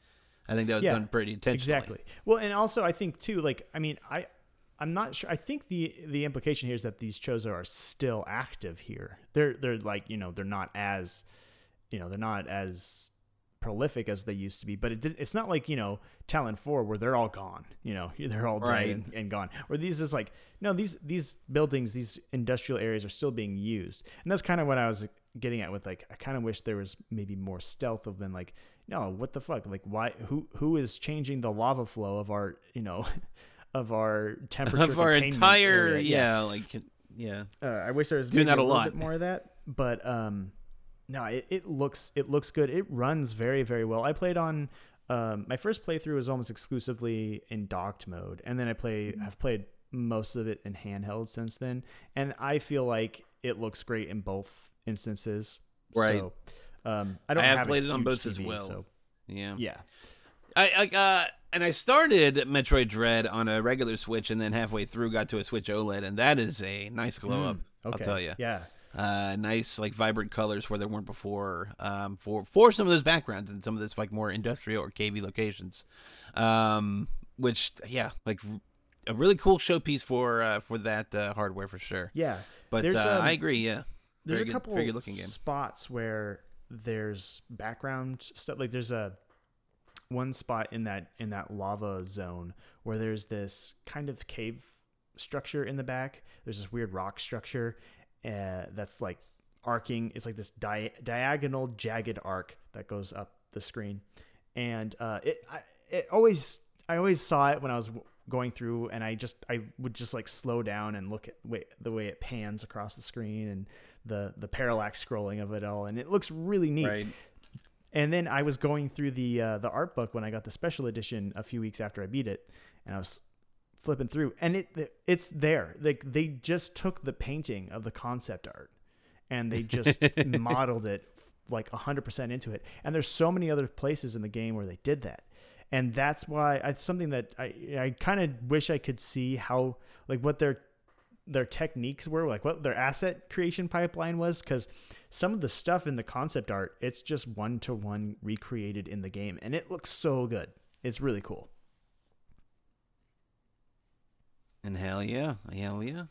I think that was yeah, done pretty intentionally. Exactly. Well, and also I think too, like, I mean, I I'm not sure. I think the the implication here is that these Chozo are still active here. They're they're like, you know, they're not as, you know, they're not as prolific as they used to be. But it did, it's not like, you know, Talon four where they're all gone. You know, they're all dead right. and, and gone. Or these is like, no, these these buildings, these industrial areas are still being used. And that's kind of what I was getting at with like, I kind of wish there was maybe more stealth of been like, no, what the fuck? Like, why? Who who is changing the lava flow of our, you know? Of our temperature, of our entire area. yeah, yeah, like yeah. Uh, I wish there was doing that a, a lot bit more of that, but um, no, it, it looks it looks good. It runs very very well. I played on um, my first playthrough was almost exclusively in docked mode, and then I play mm-hmm. I've played most of it in handheld since then, and I feel like it looks great in both instances. Right. So, um, I don't I have, have played it on both T V, as well. So, yeah. Yeah. I, I uh, and I started Metroid Dread on a regular Switch, and then halfway through got to a Switch OLED, and that is a nice glow mm, up. Okay. I'll tell you. Yeah. Uh, nice, like, vibrant colors where there weren't before, um, for, for some of those backgrounds and some of those, like, more industrial or cavey locations, um, which, yeah, like, a really cool showpiece for uh, for that uh, hardware for sure. Yeah. But uh, um, I agree, yeah. There's very a couple good, good spots where there's background stuff. Like, there's a one spot in that in that lava zone where there's this kind of cave structure in the back. There's this weird rock structure Uh, that's like arcing. It's like this di- diagonal jagged arc that goes up the screen, and uh, it I, it always I always saw it when I was w- going through, and I just I would just like slow down and look at wait, the way it pans across the screen and the the parallax scrolling of it all, and it looks really neat. Right. And then I was going through the uh, the art book when I got the special edition a few weeks after I beat it, and I was flipping through, and it it's there. Like, they just took the painting of the concept art and they just modeled it like one hundred percent into it, and there's so many other places in the game where they did that, and that's why it's something that I I kind of wish I could see how, like, what their their techniques were, like what their asset creation pipeline was, because some of the stuff in the concept art, it's just one-to-one recreated in the game, and it looks so good. It's really cool. And hell yeah, hell yeah,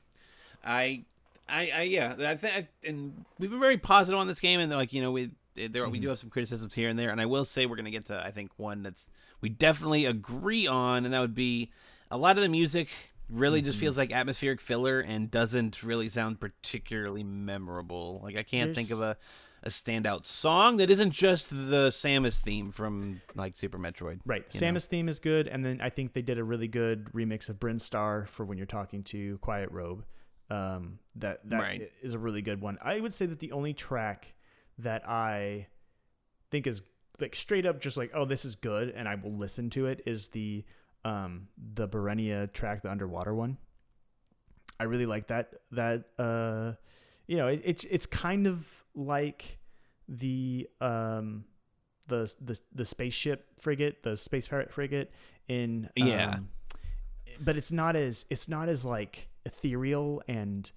I, I, I yeah, I think, and we've been very positive on this game, and like, you know, we there mm-hmm. we do have some criticisms here and there, and I will say we're gonna get to I think one that's we definitely agree on, and that would be a lot of the music really mm-hmm. just feels like atmospheric filler and doesn't really sound particularly memorable. Like, I can't There's... think of a. a standout song that isn't just the Samus theme from like Super Metroid. Right. Samus know? theme is good. And then I think they did a really good remix of Bryn Star for when you're talking to Quiet Robe. Um, that, that right. is a really good one. I would say that the only track that I think is like straight up just like, oh, this is good, and I will listen to it, is the, um, the Ferenia track, the underwater one. I really like that, that, uh, you know, it, it's, it's kind of like the um the the the spaceship frigate, the space pirate frigate in um, yeah, but it's not as it's not as like ethereal and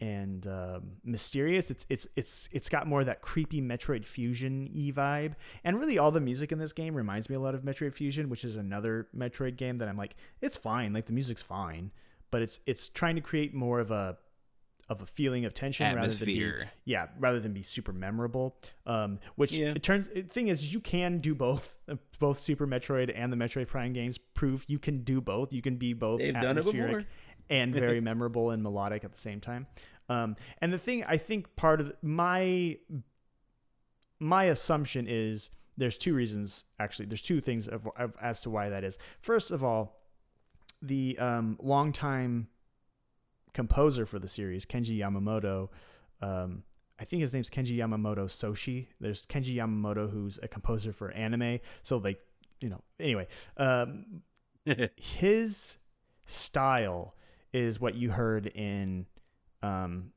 and um, mysterious. It's it's it's it's got more of that creepy Metroid Fusion-y vibe, and really all the music in this game reminds me a lot of Metroid Fusion, which is another Metroid game that I'm like, it's fine, like the music's fine, but it's it's trying to create more of a of a feeling of tension atmosphere. rather than be, yeah, rather than be super memorable. Um, which yeah. it turns thing is you can do both, both Super Metroid and the Metroid Prime games prove you can do both. You can be both They've atmospheric and very memorable and melodic at the same time. Um, and the thing, I think part of my, my assumption is there's two reasons. Actually, there's two things of, of, as to why that is. First of all, the um, long time composer for the series, Kenji Yamamoto, um, I think his name's Kenji Yamamoto Soshi. There's Kenji Yamamoto, who's a composer for anime. So, like, you know, anyway, um, his style is what you heard in. Um,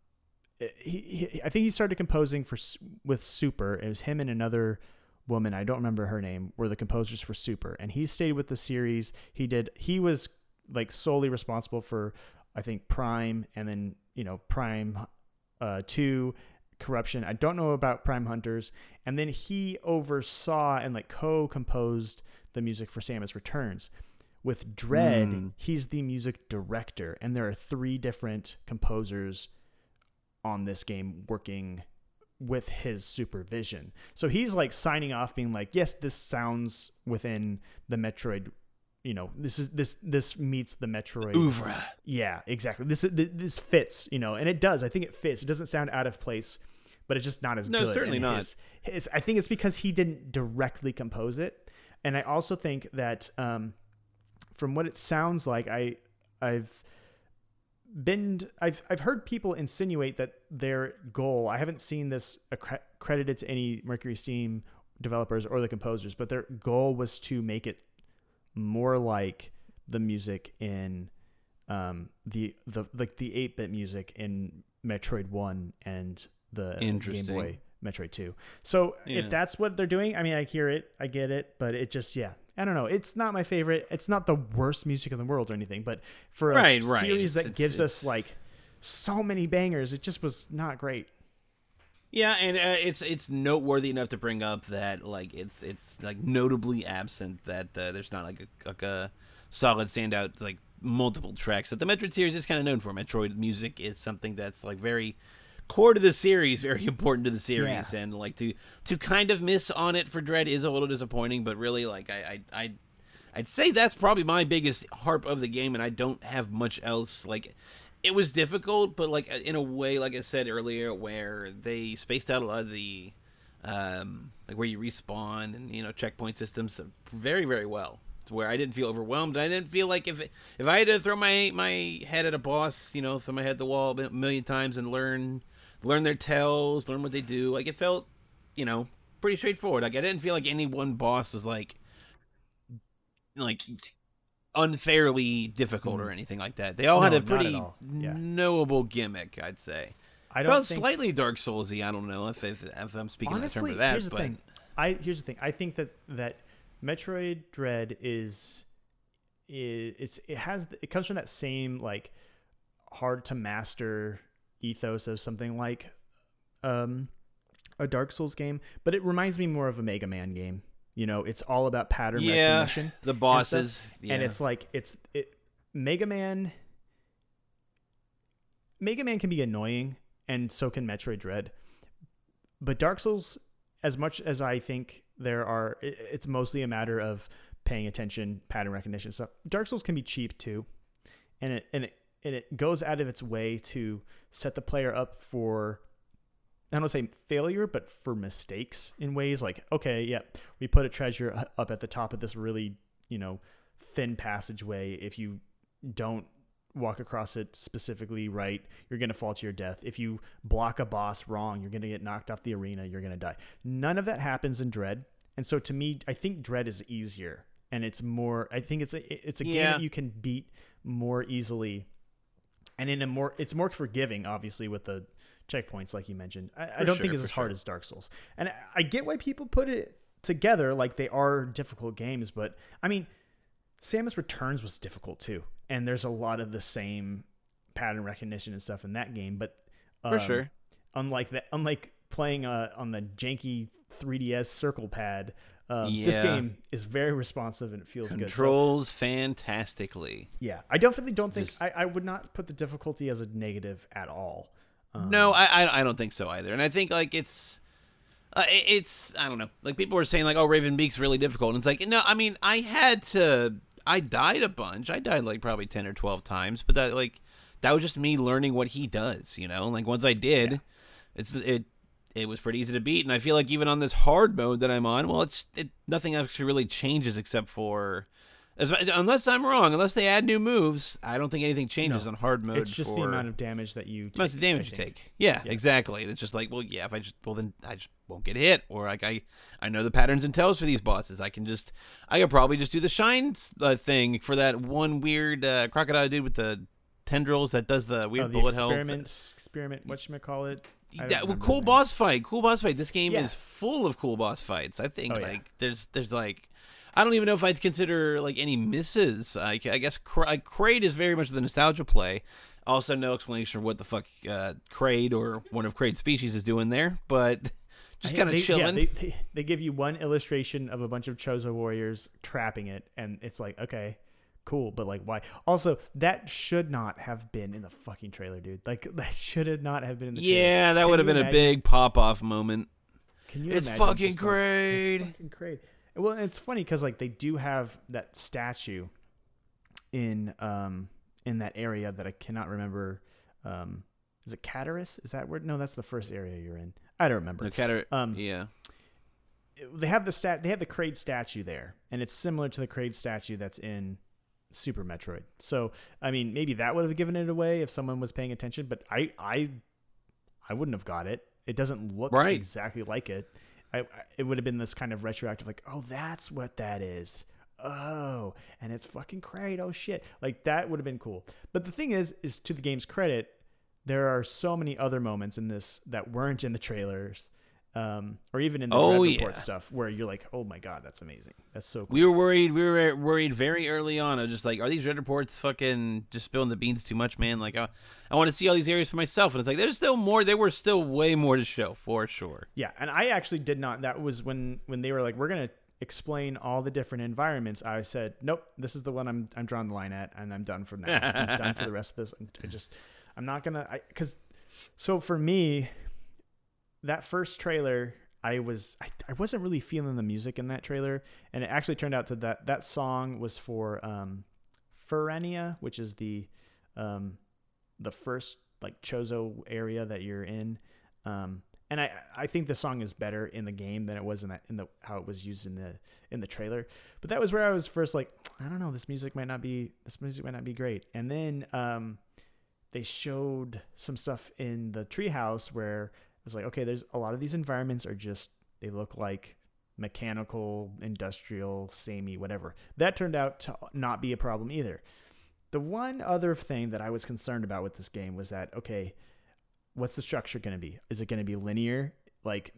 he, he, I think he started composing for with Super. It was him and another woman, I don't remember her name, were the composers for Super, and he stayed with the series. He did. He was like solely responsible for, I think, Prime, and then, you know, Prime uh, two, Corruption. I don't know about Prime Hunters. And then he oversaw and, like, co-composed the music for Samus Returns. With Dread, mm. he's the music director, and there are three different composers on this game working with his supervision. So he's, like, signing off being like, yes, this sounds within the Metroid, you know, this is this this meets the Metroid oeuvre. Yeah, exactly. This this fits, you know, and it does. I think it fits. It doesn't sound out of place, but it's just not as no, good. No, certainly and not. His, his, I think it's because he didn't directly compose it, and I also think that um, from what it sounds like, I I've been I've I've heard people insinuate that their goal. I haven't seen this accre- credited to any Mercury Steam developers or the composers, but their goal was to make it more like the music in um the the like the eight-bit music in Metroid one and the Game Boy Metroid two. So yeah. if that's what they're doing, I mean, I hear it, I get it, but it just yeah, I don't know. It's not my favorite. It's not the worst music in the world or anything, but for a right, right. series it's, that it's, gives it's, us like so many bangers, it just was not great. Yeah, and uh, it's it's noteworthy enough to bring up that like it's it's like notably absent that uh, there's not like a, like a solid standout like multiple tracks that the Metroid series is kind of known for. Metroid music is something that's like very core to the series, very important to the series, yeah. and like to to kind of miss on it for Dread is a little disappointing. But really, like I I. I I'd say that's probably my biggest harp of the game, and I don't have much else. Like, it was difficult, but like in a way, like I said earlier, where they spaced out a lot of the, um, like where you respawn and you know checkpoint systems very very well. To where I didn't feel overwhelmed. I didn't feel like if it, if I had to throw my my head at a boss, you know, throw my head at the wall a million times and learn learn their tells, learn what they do. Like it felt, you know, pretty straightforward. Like I didn't feel like any one boss was like. like unfairly difficult or anything like that. They all no, had a pretty yeah. knowable gimmick, I'd say. I don't felt think... slightly Dark Souls-y. I don't know if if, if I'm speaking in terms of that. Here's the but... thing. I here's the thing. I think that, that Metroid Dread is, is it's it has it comes from that same like hard to master ethos of something like um a Dark Souls game, but it reminds me more of a Mega Man game. You know, it's all about pattern yeah, recognition. The bosses. And, yeah. and it's like, it's it, Mega Man. Mega Man can be annoying, and so can Metroid Dread. But Dark Souls, as much as I think there are, it, it's mostly a matter of paying attention, pattern recognition stuff. Dark Souls can be cheap too. And it, and it, and it goes out of its way to set the player up for, I don't want to say failure, but for mistakes in ways like, okay, yeah, we put a treasure up at the top of this really, you know, thin passageway. If you don't walk across it specifically right, you're going to fall to your death. If you block a boss wrong, you're going to get knocked off the arena. You're going to die. None of that happens in Dread. And so to me, I think Dread is easier and it's more, I think it's a, it's a yeah. game that you can beat more easily. And in a more, it's more forgiving, obviously, with the checkpoints like you mentioned. I, I don't sure, think it's as hard sure. as Dark Souls, and I, I get why people put it together like they are difficult games. But I mean, Samus Returns was difficult too, and there's a lot of the same pattern recognition and stuff in that game. But um, for sure, unlike that, unlike playing uh, on the janky three D S circle pad, um, yeah. this game is very responsive and it feels controls good. Controls so, fantastically. Yeah, I definitely don't think Just... I, I would not put the difficulty as a negative at all. Um, no, I I don't think so either, and I think like it's, uh, it's I don't know, like people were saying like oh Raven Beak's really difficult, and it's like no, I mean I had to I died a bunch, I died like probably ten or twelve times, but that like that was just me learning what he does, you know, like once I did, yeah. it's it it was pretty easy to beat, and I feel like even on this hard mode that I'm on, well it's it, nothing actually really changes except for. As, unless I'm wrong, unless they add new moves, I don't think anything changes no. on hard mode. It's just for the amount of damage that you take. Amount of damage you take. Yeah, yeah, exactly. And it's just like, well, yeah, if I just, well, then I just won't get hit. Or like I, I know the patterns and tells for these bosses. I can just, I could probably just do the shine uh, thing for that one weird uh, crocodile dude with the tendrils that does the weird oh, the bullet hell. Experiment, experiment, whatchamacallit. That, well, cool boss fight, cool boss fight. This game yeah. is full of cool boss fights. I think oh, like yeah. there's, there's like. I don't even know if I'd consider like any misses. I, I guess Kraid Cra- is very much the nostalgia play. Also, no explanation for what the fuck uh, Kraid or one of Kraid's species is doing there, but just kind of chilling. Yeah, they, they, they give you one illustration of a bunch of Chozo warriors trapping it, and it's like, okay, cool, but like, why? Also, that should not have been in the fucking trailer, dude. Like, that should not have been in the trailer. Yeah, that would have been imagine? a big pop-off moment. Can you? It's fucking Kraid. Like, it's fucking Kraid. Well, it's funny because like they do have that statue in um in that area that I cannot remember. Um, is it Cataris? Is that where? No, that's the first area you're in. I don't remember. No, Catar- um, yeah. They have the stat. They have the Kraid statue there, and it's similar to the Kraid statue that's in Super Metroid. So, I mean, maybe that would have given it away if someone was paying attention. But I, I, I wouldn't have got it. It doesn't look right. exactly like it. I, it would have been this kind of retroactive, like, oh, that's what that is. Oh, and it's fucking Kraid. Oh, shit. Like, that would have been cool. But the thing is, is to the game's credit, there are so many other moments in this that weren't in the trailers um, or even in the oh, Red Report yeah. stuff where you're like, oh my God, that's amazing. That's so cool. We were worried. We were worried very early on. I was just like, are these Red Reports fucking just spilling the beans too much, man? Like, I, I want to see all these areas for myself. And it's like, there's still more. There were still way more to show for sure. Yeah. And I actually did not. That was when, when they were like, we're going to explain all the different environments. I said, nope, this is the one I'm, I'm drawing the line at, and I'm done for now. I'm done for the rest of this. I'm, I just, I'm not going to, cause so for me, that first trailer, I was I, I wasn't really feeling the music in that trailer, and it actually turned out to that that song was for um, Ferenia, which is the um, the first like Chozo area that you're in, um, and I, I think the song is better in the game than it was in that in the how it was used in the in the trailer. But that was where I was first like, I don't know, this music might not be this music might not be great. And then um, they showed some stuff in the treehouse where I was like, okay, there's a lot of these environments are just, they look like mechanical, industrial, samey, whatever. That turned out to not be a problem either. The one other thing that I was concerned about with this game was that, okay, what's the structure going to be? Is it going to be linear, like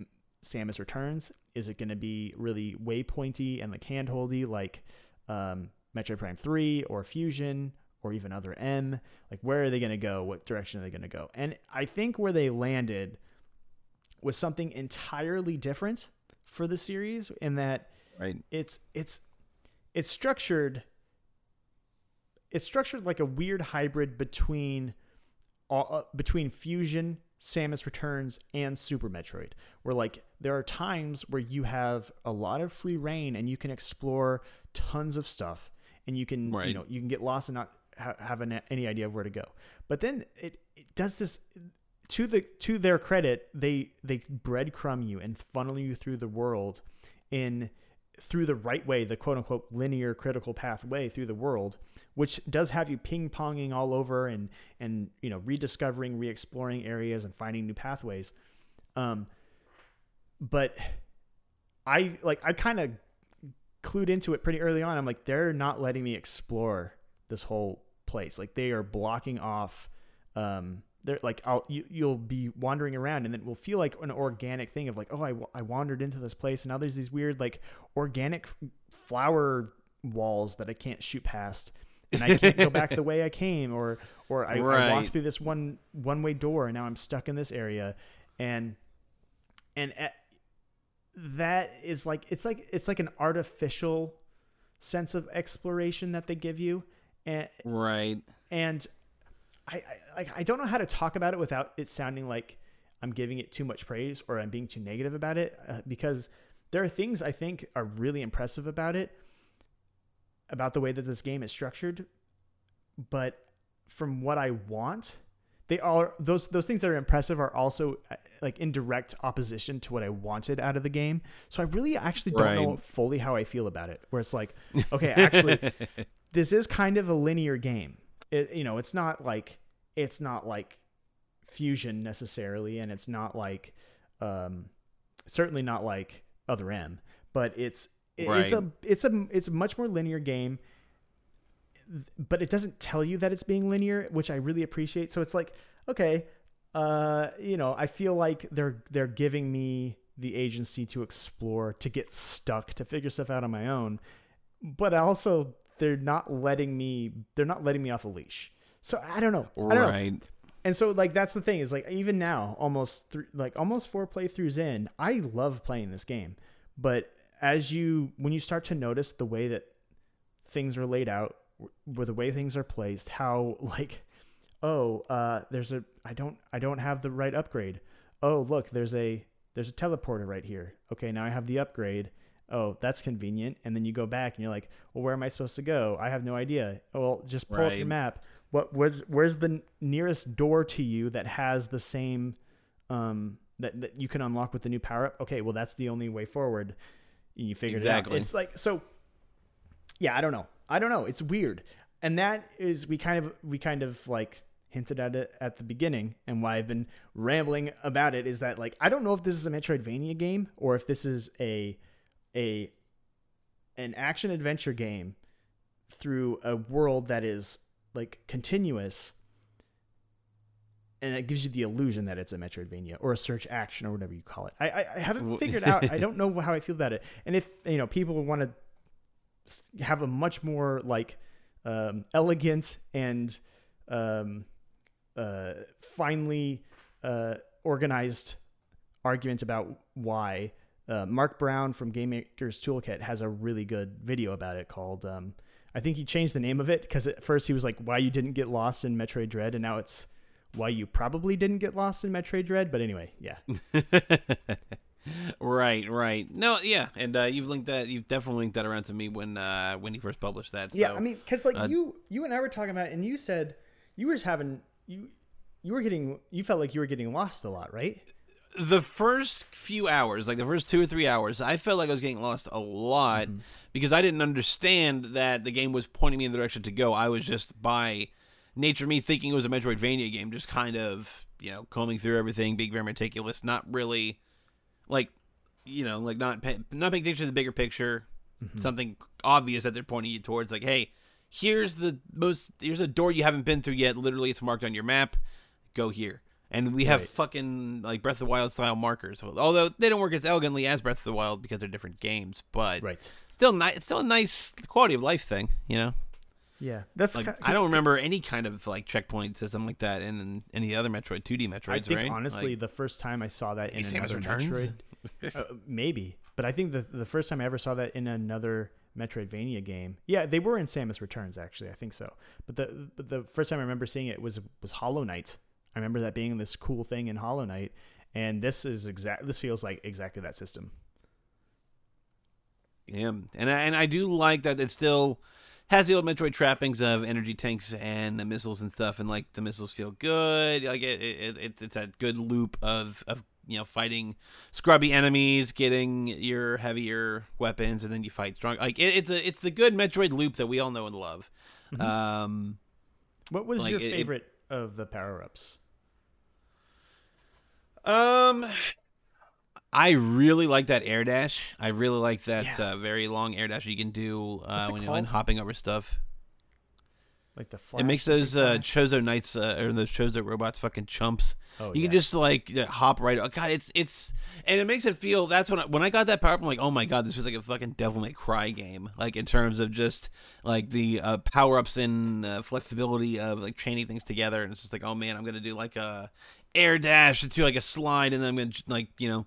Samus Returns? Is it going to be really waypointy and like handholdy, like um, Metroid Prime three or Fusion? Or even Other M? Like, where are they going to go? What direction are they going to go? And I think where they landed was something entirely different for the series, in that right. it's it's it's structured it's structured like a weird hybrid between all, uh, between Fusion, Samus Returns, and Super Metroid, where like there are times where you have a lot of free reign and you can explore tons of stuff, and you can right. you know you can get lost and not ha- have an, any idea of where to go. But then it, it does this. To the to their credit, they they breadcrumb you and funnel you through the world in through the right way, the quote unquote linear critical path way through the world, which does have you ping ponging all over and and you know rediscovering, re-exploring areas and finding new pathways. Um, but I like I kind of clued into it pretty early on. I'm like, they're not letting me explore this whole place. Like they are blocking off. Um, They're like, I'll, you, you'll be wandering around, and then it will feel like an organic thing of like, oh, I, I wandered into this place, and now there's these weird like organic flower walls that I can't shoot past, and I can't go back the way I came, or or I, right. I walked through this one one way door, and now I'm stuck in this area, and and at, that is like it's like it's like an artificial sense of exploration that they give you, and right and. I, I I don't know how to talk about it without it sounding like I'm giving it too much praise or I'm being too negative about it, uh, because there are things I think are really impressive about it, about the way that this game is structured. But from what I want, they are those those things that are impressive are also uh, like in direct opposition to what I wanted out of the game. So I really actually don't right. know fully how I feel about it, where it's like, okay, actually, this is kind of a linear game. It, you know, it's not like it's not like Fusion necessarily, and it's not like um, certainly not like Other M, but it's it, right. it's a it's a it's a much more linear game. But it doesn't tell you that it's being linear, which I really appreciate. So it's like, okay, uh, you know, I feel like they're they're giving me the agency to explore, to get stuck, to figure stuff out on my own, but I also. They're not letting me. They're not letting me off a leash. So I don't know. I don't right. know. And so like that's the thing is like even now, almost th- like almost four playthroughs in, I love playing this game. But as you when you start to notice the way that things are laid out, where the way things are placed, how like oh uh, there's a I don't I don't have the right upgrade. Oh look, there's a there's a teleporter right here. Okay, now I have the upgrade. Oh, that's convenient. And then you go back and you're like, well, where am I supposed to go? I have no idea. Oh, well, just pull right. up your map. What, where's, where's the nearest door to you that has the same, um, that, that you can unlock with the new power up? Okay. Well, that's the only way forward. And you figure exactly. it out. It's like, so yeah, I don't know. I don't know. It's weird. And that is, we kind of, we kind of like hinted at it at the beginning, and why I've been rambling about it is that like, I don't know if this is a Metroidvania game or if this is a, a an action adventure game through a world that is like continuous and it gives you the illusion that it's a Metroidvania or a search action or whatever you call it. I, I, I haven't figured out. I don't know how I feel about it. And if, you know, people want to have a much more like um, elegant and um, uh, finely uh, organized argument about why, uh, Mark Brown from Game Maker's Toolkit has a really good video about it called, um, I think he changed the name of it because at first he was like, why you didn't get lost in Metroid Dread. And now it's, why you probably didn't get lost in Metroid Dread, but anyway, yeah. right, right. No, yeah, and uh, you've linked that. You've definitely linked that around to me when uh, when he first published that. So, yeah, I mean, because like uh, you, you and I were talking about, it, and you said you were just having you, you were getting, you felt like you were getting lost a lot, right? The first few hours, like the first two or three hours, I felt like I was getting lost a lot mm-hmm. because I didn't understand that the game was pointing me in the direction to go. I was just by nature, me thinking it was a Metroidvania game, just kind of, you know, combing through everything, being very meticulous, not really, like, you know, like not pay, not paying attention to the bigger picture, mm-hmm. something obvious that they're pointing you towards, like, hey, here's the most, here's a door you haven't been through yet, literally it's marked on your map, go here. And we have right. fucking, like, Breath of the Wild style markers, although they don't work as elegantly as Breath of the Wild because they're different games, but right. still ni- it's still a nice quality of life thing, you know? Yeah, that's like, kind of, I don't remember any kind of like checkpoint system like that in, in any other Metroid, two D Metroids, right? I think right? honestly, like, the first time I saw that in another Metroid, uh, maybe, but I think the the first time I ever saw that in another Metroidvania game, yeah, they were in Samus Returns actually, I think so. But the but the first time I remember seeing it was was Hollow Knight. I remember that being this cool thing in Hollow Knight, and this is exact. This feels like exactly that system. Yeah, and I, and I do like that it's still. Has the old Metroid trappings of energy tanks and the missiles and stuff, and like the missiles feel good. Like it, it, it it's a good loop of, of you know fighting scrubby enemies, getting your heavier weapons, and then you fight strong. Like it, it's a it's the good Metroid loop that we all know and love. Mm-hmm. Um, what was like your it, favorite it, of the power ups? Um. I really like that air dash. I really like that yeah. uh, very long air dash you can do uh, when you're hopping over stuff. Like the flash. It makes those uh, Chozo Knights uh, or those Chozo robots fucking chumps. Oh, you yeah. can just like hop right. Oh, God, it's it's and it makes it feel. That's when I, when I got that power up, I'm like, oh my God, this was like a fucking Devil May Cry game. Like in terms of just like the uh, power ups and uh, flexibility of like chaining things together. And it's just like, oh man, I'm gonna do like a air dash into like a slide, and then I'm gonna like you know.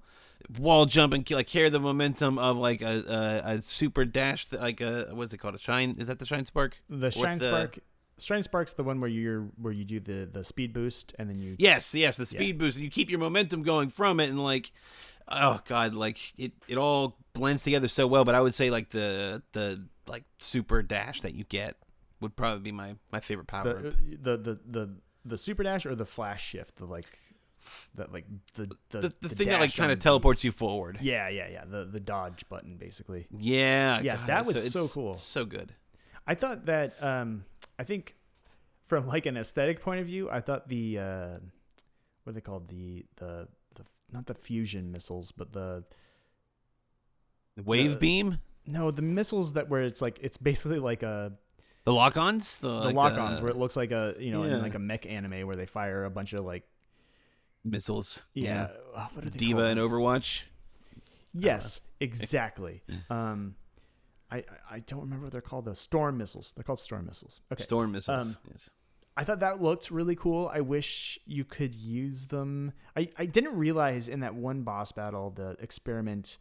wall jump and like carry the momentum of like a a, a super dash th- like a what's it called a shine is that the shine spark the shine what's spark the... shine spark's the one where you're where you do the the speed boost and then you yes yes the speed yeah. boost and you keep your momentum going from it and like oh god like it it all blends together so well. But I would say like the the like super dash that you get would probably be my my favorite power the, up the the the the super dash or the flash shift the like That like the the, the, the, the thing that like kind of teleports you forward. Yeah, yeah, yeah. The the dodge button basically. Yeah, yeah. God, that was so, so cool. So good. I thought that um I think from like an aesthetic point of view, I thought the uh, what are they called the, the the not the fusion missiles, but the wave the, beam. No, the missiles that where it's like it's basically like a. The lock-ons. The, the like lock-ons the, where it looks like a you know yeah. in like a mech anime where they fire a bunch of like. Missiles, yeah. yeah. What are they Diva called? And Overwatch. Yes, exactly. um, I I don't remember what they're called. The storm missiles. They're called storm missiles. Okay. Storm missiles. Um, yes. I thought that looked really cool. I wish you could use them. I, I didn't realize in that one boss battle, the experiment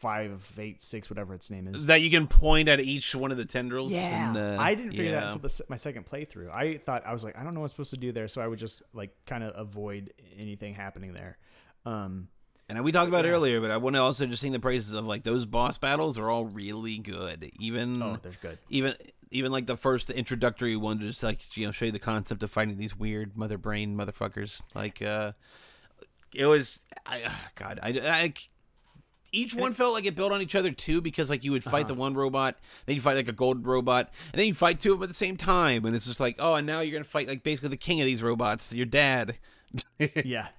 five eight six whatever its name is, that you can point at each one of the tendrils. Yeah, and, uh, I didn't figure yeah. that until the, my second playthrough. I thought I was like, I don't know what I'm supposed to do there, so I would just like kind of avoid anything happening there. Um, and we talked about yeah. it earlier, but I want to also just sing the praises of like those boss battles are all really good. Even oh, they're good. Even even like the first introductory one, to just like you know show you the concept of fighting these weird mother brain motherfuckers. Like uh, it was, I, oh, God, I. I Each one felt like it built on each other, too, because, like, you would fight uh-huh. the one robot, then you'd fight, like, a gold robot, and then you'd fight two of them at the same time, and it's just like, oh, and now you're going to fight, like, basically the king of these robots, your dad. yeah.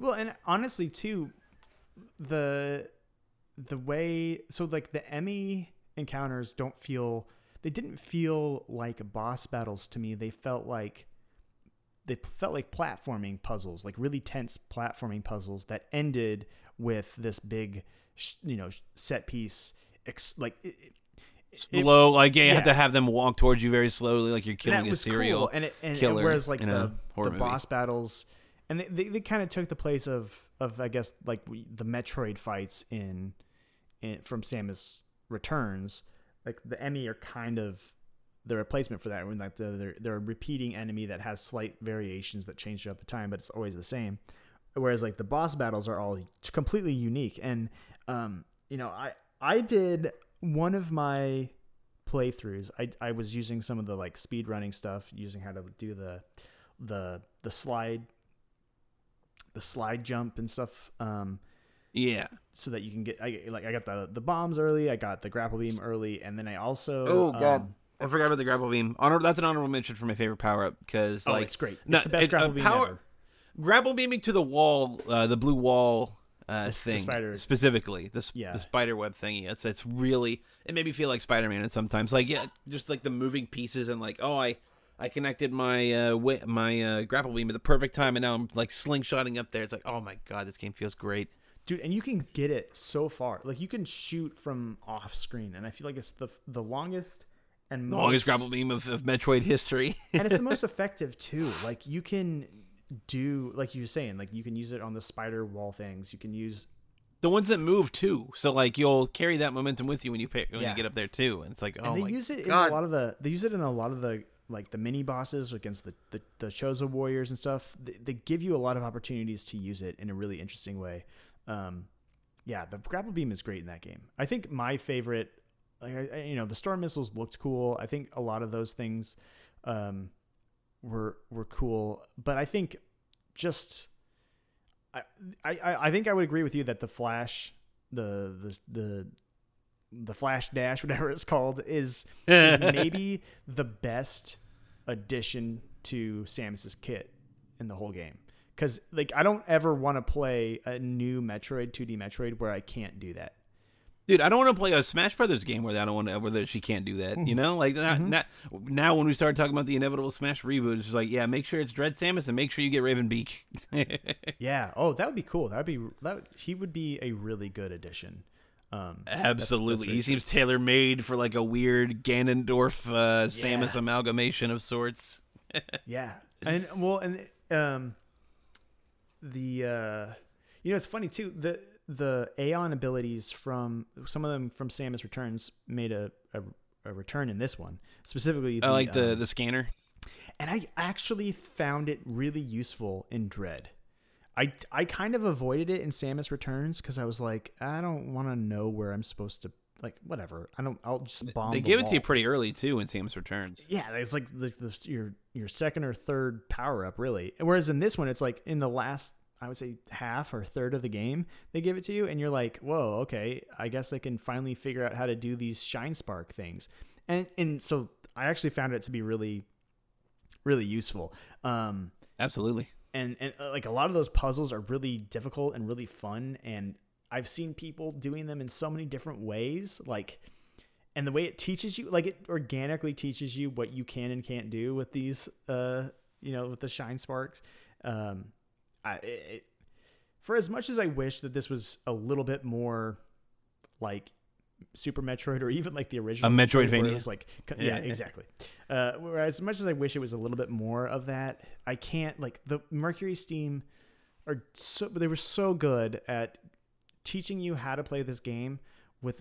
Well, and honestly, too, the the way... So, like, the Emmy encounters don't feel... They didn't feel like boss battles to me. They felt like they felt like platforming puzzles, like really tense platforming puzzles that ended with this big, you know, set piece, ex- like it, it, slow. It, like yeah, you yeah. have to have them walk towards you very slowly, like you're killing a serial cool. and, it, and, killer. And whereas like the, the boss battles, and they they, they kind of took the place of of I guess like the Metroid fights in, in from Samus Returns. Like the Emmy are kind of the replacement for that. When like the, they're they're a repeating enemy that has slight variations that change throughout the time, but it's always the same. Whereas like the boss battles are all completely unique. And um, you know, I I did one of my playthroughs. I I was using some of the like speed running stuff, using how to do the the the slide the slide jump and stuff. Um, Yeah. So that you can get, I, like, I got the, the bombs early, I got the grapple beam early, and then I also... Oh, God. Um, I forgot about the grapple beam. Honor, that's an honorable mention for my favorite power-up, because, oh, like... it's great. It's no, the best it, grapple uh, beam power, ever. Grapple beaming to the wall, uh, the blue wall uh, the, thing, the spider. Specifically. The, yeah. the spider web thingy. It's it's really... It made me feel like Spider-Man sometimes. Like, yeah, just, like, the moving pieces and, like, oh, I... I connected my uh, wi- my uh, grapple beam at the perfect time, and now I'm, like, slingshotting up there. It's like, oh, my God, this game feels great. Dude, and you can get it so far. Like, you can shoot from off screen, and I feel like it's the the longest and most... longest grapple beam of, of Metroid history. And it's the most effective, too. Like, you can do... Like you were saying, like, you can use it on the spider wall things. You can use... The ones that move, too. So, like, you'll carry that momentum with you when you pay, when yeah. you get up there, too. And it's like, oh, my God. And they use it God. in a lot of the... They use it in a lot of the... like the mini bosses against the, the, the Chozo warriors and stuff. They, they give you a lot of opportunities to use it in a really interesting way. Um, yeah, the grapple beam is great in that game. I think my favorite, like, I, you know, the storm missiles looked cool. I think a lot of those things, um, were, were cool, but I think just, I, I, I think I would agree with you that the flash, the, the, the, the flash dash, whatever it's called, is, is maybe the best addition to Samus's kit in the whole game. Cause like, I don't ever want to play a new Metroid, two D Metroid, where I can't do that. Dude, I don't want to play a Smash Brothers game where I don't want to, where she can't do that. Mm-hmm. You know, like not, mm-hmm. not, now when we started talking about the inevitable Smash reboot, it's just like, yeah, make sure it's Dread Samus and make sure you get Raven Beak. Yeah. Oh, that would be cool. That'd be, that would, he would be a really good addition. Um, Absolutely, that's, that's he seems tailor made for like a weird Ganondorf uh, Samus yeah. amalgamation of sorts. Yeah, and well, and um, the uh, you know, it's funny too. The the Aeon abilities from some of them from Samus Returns made a a, a return in this one specifically. The, I like the um, the scanner, and I actually found it really useful in Dread. I, I kind of avoided it in Samus Returns because I was like, I don't want to know where I'm supposed to, like, whatever. I don't. I'll just bomb. They the give wall. It to you pretty early too in Samus Returns. Yeah, it's like the, the, your your second or third power up, really. Whereas in this one, it's like in the last, I would say half or third of the game, they give it to you, and you're like, whoa, okay, I guess I can finally figure out how to do these Shine Spark things, and and so I actually found it to be really, really useful. Um, Absolutely. And and uh, like a lot of those puzzles are really difficult and really fun, and I've seen people doing them in so many different ways. Like, and the way it teaches you, like it organically teaches you what you can and can't do with these, uh, you know, with the Shine Sparks. Um, I it, for as much as I wish that this was a little bit more like Super Metroid or even like the original, a Metroidvania. It was like, yeah, exactly. Uh, as much as I wish it was a little bit more of that, I can't. Like the Mercury Steam are so they were so good at teaching you how to play this game with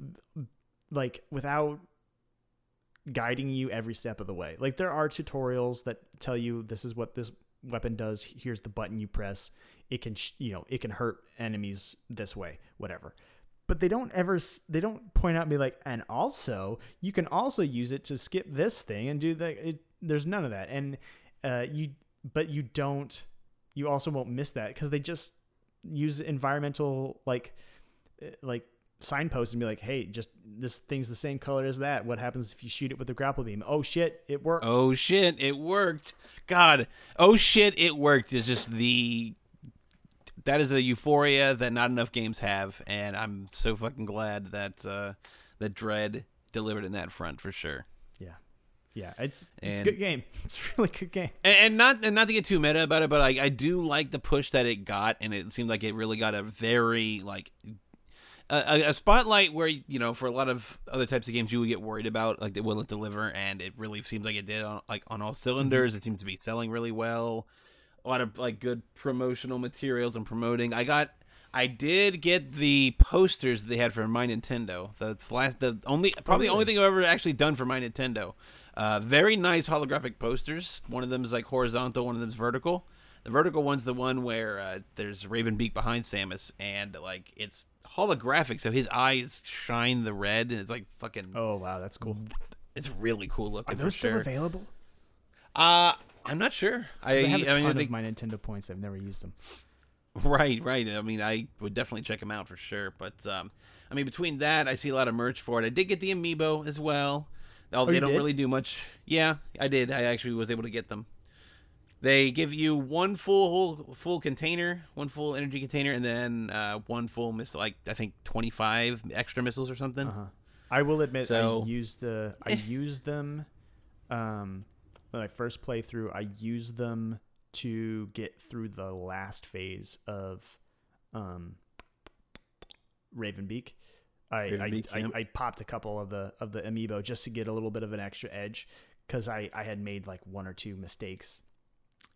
like without guiding you every step of the way. Like there are tutorials that tell you this is what this weapon does. Here's the button you press. It can you know it can hurt enemies this way. Whatever. But they don't ever, they don't point out and be like, and also, you can also use it to skip this thing and do the, it, there's none of that. And uh, you, but you don't, you also won't miss that because they just use environmental, like, like signposts and be like, hey, just this thing's the same color as that. What happens if you shoot it with a grapple beam? Oh shit, it worked. Oh shit, it worked. God, oh shit, it worked is just the... That is a euphoria that not enough games have, and I'm so fucking glad that uh, that Dread delivered in that front for sure. Yeah. Yeah, it's and, it's a good game. It's a really good game. And, and not and not to get too meta about it, but I, I do like the push that it got, and it seemed like it really got a very, like, a, a spotlight where, you know, for a lot of other types of games you would get worried about, like, will it deliver, and it really seems like it did on, like, on all cylinders. Mm-hmm. It seems to be selling really well. A lot of, like, good promotional materials and promoting. I got... I did get the posters that they had for my Nintendo. The last, the only, probably the only thing I've ever actually done for my Nintendo. Uh, very nice holographic posters. One of them is like horizontal, one of them is vertical. The vertical one's the one where uh, there's Raven Beak behind Samus, and like it's holographic, so his eyes shine the red, and it's like fucking. Oh wow, that's cool. It's really cool looking. Are those still sure. available? Uh I'm not sure. I, I have a ton I mean, I think, of my Nintendo points. I've never used them. Right, right. I mean, I would definitely check them out for sure. But, um, I mean, between that, I see a lot of merch for it. I did get the Amiibo as well. Oh, they don't did? really do much. Yeah, I did. I actually was able to get them. They give you one full whole, full container, one full energy container, and then uh, one full missile, like, I think twenty-five extra missiles or something. Uh-huh. I will admit, so, I used the I used them um, when I first playthrough. I used them to get through the last phase of um, Raven Beak. I Raven I, Beak, I, yeah. I popped a couple of the of the Amiibo just to get a little bit of an extra edge because I, I had made like one or two mistakes.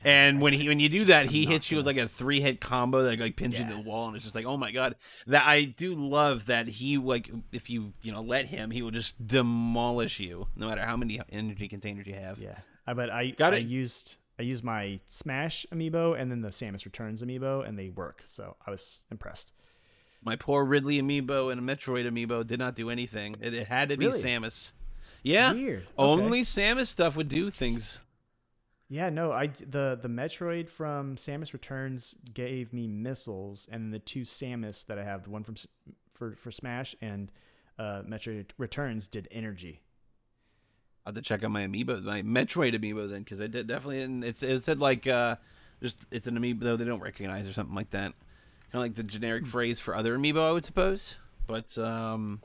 And, and when he when you do that, I'm he hits gonna... you with like a three hit combo that like pins yeah. you to the wall, and it's just like, oh my god. That I do love that he like if you you know let him, he will just demolish you no matter how many energy containers you have. Yeah, but I Got I it. used. I used my Smash Amiibo and then the Samus Returns Amiibo, and they work. So I was impressed. My poor Ridley Amiibo and a Metroid Amiibo did not do anything. It, it had to be really? Samus. Yeah, weird. Okay. Only Samus stuff would do things. Yeah, no, I the the Metroid from Samus Returns gave me missiles, and the two Samus that I have, the one from for for Smash and uh, Metroid Returns, did energy. I have to check out my Amiibo, my Metroid Amiibo then, because I did definitely didn't. It's, it said like, uh, just it's an Amiibo though they don't recognize or something like that. Kind of like the generic phrase for other Amiibo, I would suppose. But um,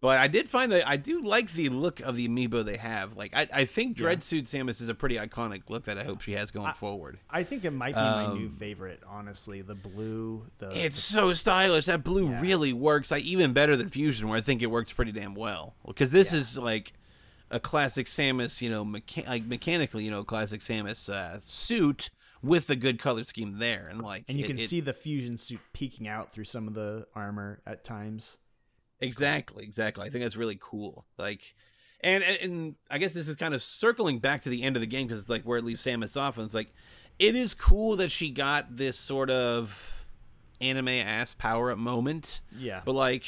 but I did find that I do like the look of the Amiibo they have. Like I, I think Dreadsuit Samus is a pretty iconic look that I hope she has going I, forward. I think it might be um, my new favorite, honestly. The blue, the it's the, so stylish. That blue yeah. really works. Like even better than Fusion, where I think it works pretty damn well. Because this yeah. is like a classic Samus, you know, mecha- like mechanically, you know, classic Samus uh, suit with a good color scheme there, and like and you it, can it, see the Fusion suit peeking out through some of the armor at times. Exactly, exactly. I think that's really cool. Like, and, and and I guess this is kind of circling back to the end of the game because it's like where it leaves Samus off, and it's like it is cool that she got this sort of anime ass power up moment. Yeah. But like,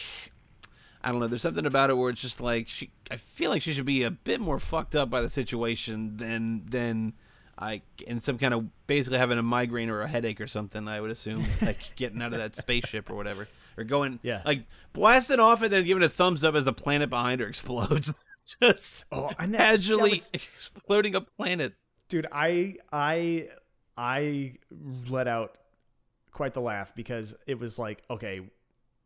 I don't know. There's something about it where it's just like she. I feel like she should be a bit more fucked up by the situation than than I in some kind of basically having a migraine or a headache or something. I would assume like getting out of that spaceship or whatever. Or going, yeah. like, blasting off and then giving a thumbs up as the planet behind her explodes. Just oh, and that, casually that was... exploding a planet. Dude, I I I let out quite the laugh because it was like, okay,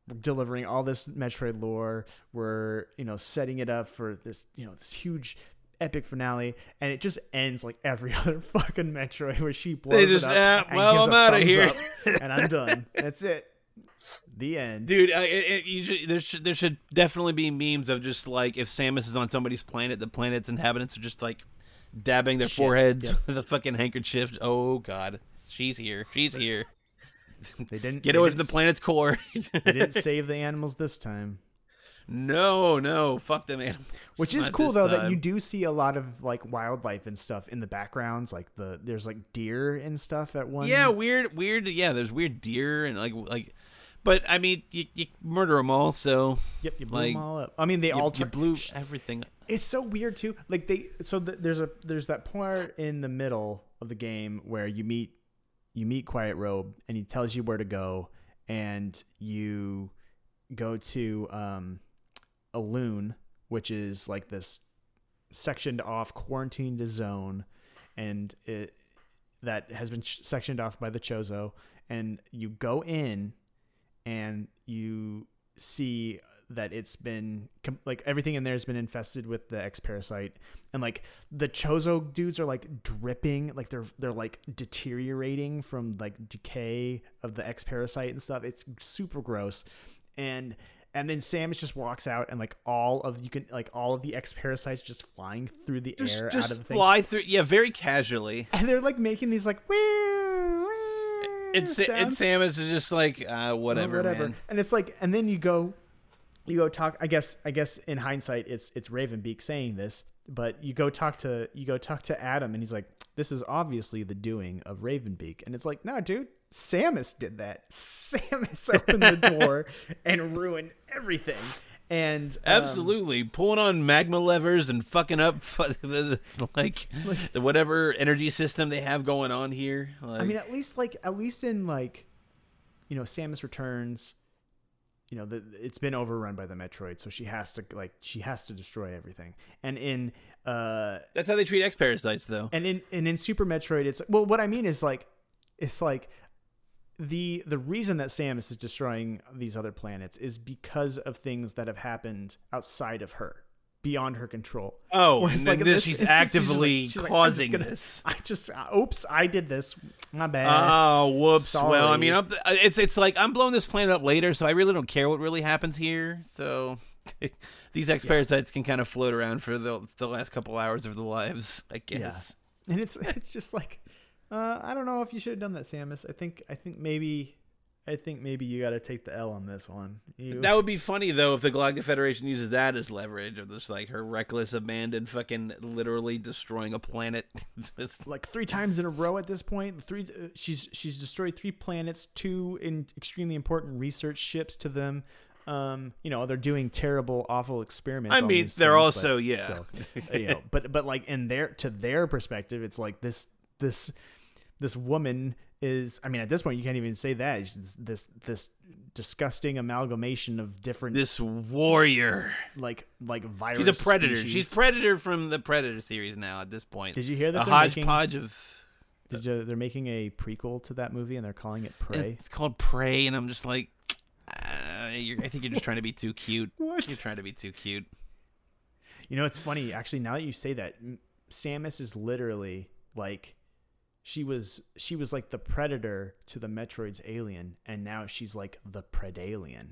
we're delivering all this Metroid lore. We're, you know, setting it up for this, you know, this huge epic finale, and it just ends like every other fucking Metroid where she blows they just, it up. Uh, and well, gives I'm a out of here. Up, and I'm done. That's it. The end, dude. Uh, it, it, you should, there should there should definitely be memes of just like if Samus is on somebody's planet, the planet's inhabitants are just like dabbing their Shit. foreheads yeah. with a fucking handkerchief. Oh god, she's here, she's here. They didn't get away from the planet's core. They didn't save the animals this time. No, no, fuck them animals. Which is cool though time. that you do see a lot of like wildlife and stuff in the backgrounds, like the there's like deer and stuff at one. Yeah, weird, weird. Yeah, there's weird deer and like like. But I mean, you, you murder them all, so yep, you blew like, them all up. I mean, they you, all tur- you blew everything. It's so weird too. Like they, so the, there's a there's that part in the middle of the game where you meet you meet Quiet Robe, and he tells you where to go, and you go to um, Elune, which is like this sectioned off, quarantined zone, and it that has been sectioned off by the Chozo, and you go in. And you see that it's been like everything in there has been infested with the X-parasite, and like the Chozo dudes are like dripping, like they're they're like deteriorating from like decay of the X-parasite and stuff. It's super gross. And and then Samus just walks out, and like all of you can like all of the X-parasites just flying through the just, air just out of the thing. Fly through, yeah, very casually. And they're like making these like wee. And, Sa- and Samus is just like uh, whatever, oh, whatever, man. And it's like, and then you go, you go talk. I guess, I guess in hindsight, it's it's Raven Beak saying this, but you go talk to you go talk to Adam, and he's like, "This is obviously the doing of Raven Beak," and it's like, "No, dude, Samus did that. Samus opened the door and ruined everything." And um, absolutely pulling on magma levers and fucking up the, the, like, like the whatever energy system they have going on here. Like, I mean, at least like at least in like, you know, Samus Returns, you know, the, it's been overrun by the Metroid, so she has to like she has to destroy everything. And in uh, that's how they treat X-parasites, though. And in and in Super Metroid, it's well, what I mean is like it's like. The the reason that Samus is destroying these other planets is because of things that have happened outside of her, beyond her control. Oh, and like, this, she's actively causing this. I just, oops, I did this. My bad. Oh, whoops. Sorry. Well, I mean, I'm, it's it's like I'm blowing this planet up later, so I really don't care what really happens here. So these ex-parasites yeah. can kind of float around for the the last couple hours of their lives, I guess. Yeah. And it's it's just like. Uh, I don't know if you should have done that, Samus. I think I think maybe I think maybe you got to take the L on this one. You... That would be funny, though, if the Galactic Federation uses that as leverage of this, like her reckless abandon, fucking literally destroying a planet. Just... Like three times in a row at this point. Three uh, she's she's destroyed three planets, two in extremely important research ships to them. Um, you know, they're doing terrible, awful experiments. I mean, they're things, also but, yeah. So, you know, but but like in their to their perspective, it's like this this. This woman is, I mean, at this point, you can't even say that. It's this this disgusting amalgamation of different... This warrior. Like like virus She's a predator. Species. She's Predator from the Predator series now at this point. Did you hear that? A hodgepodge making, of... Did you, they're making a prequel to that movie, and they're calling it Prey. It's called Prey, and I'm just like, uh, you're, I think you're just trying to be too cute. What? You're trying to be too cute. You know, it's funny. Actually, now that you say that, Samus is literally like... She was she was like the predator to the Metroid's alien, and now she's like the Predalien.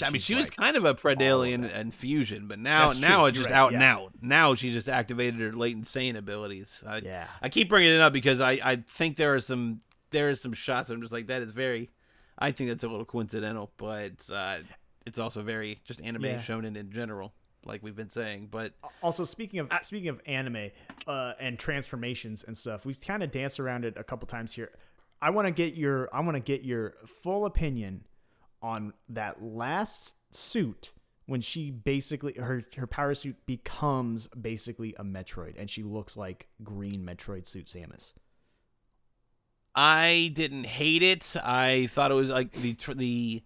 I mean, she's she was like kind of a Predalien in Fusion, but now That's now true. It's just right. out yeah. and out. Now she just activated her latent sane abilities. I, yeah, I keep bringing it up because I, I think there are some there is some shots. I'm just like that is very. I think that's a little coincidental, but uh, it's also very just anime yeah. shonen in general. Like we've been saying, but also speaking of I, speaking of anime uh, and transformations and stuff, we've kind of danced around it a couple times here. I want to get your I want to get your full opinion on that last suit when she basically her her power suit becomes basically a Metroid and she looks like green Metroid suit Samus. I didn't hate it. I thought it was like the the.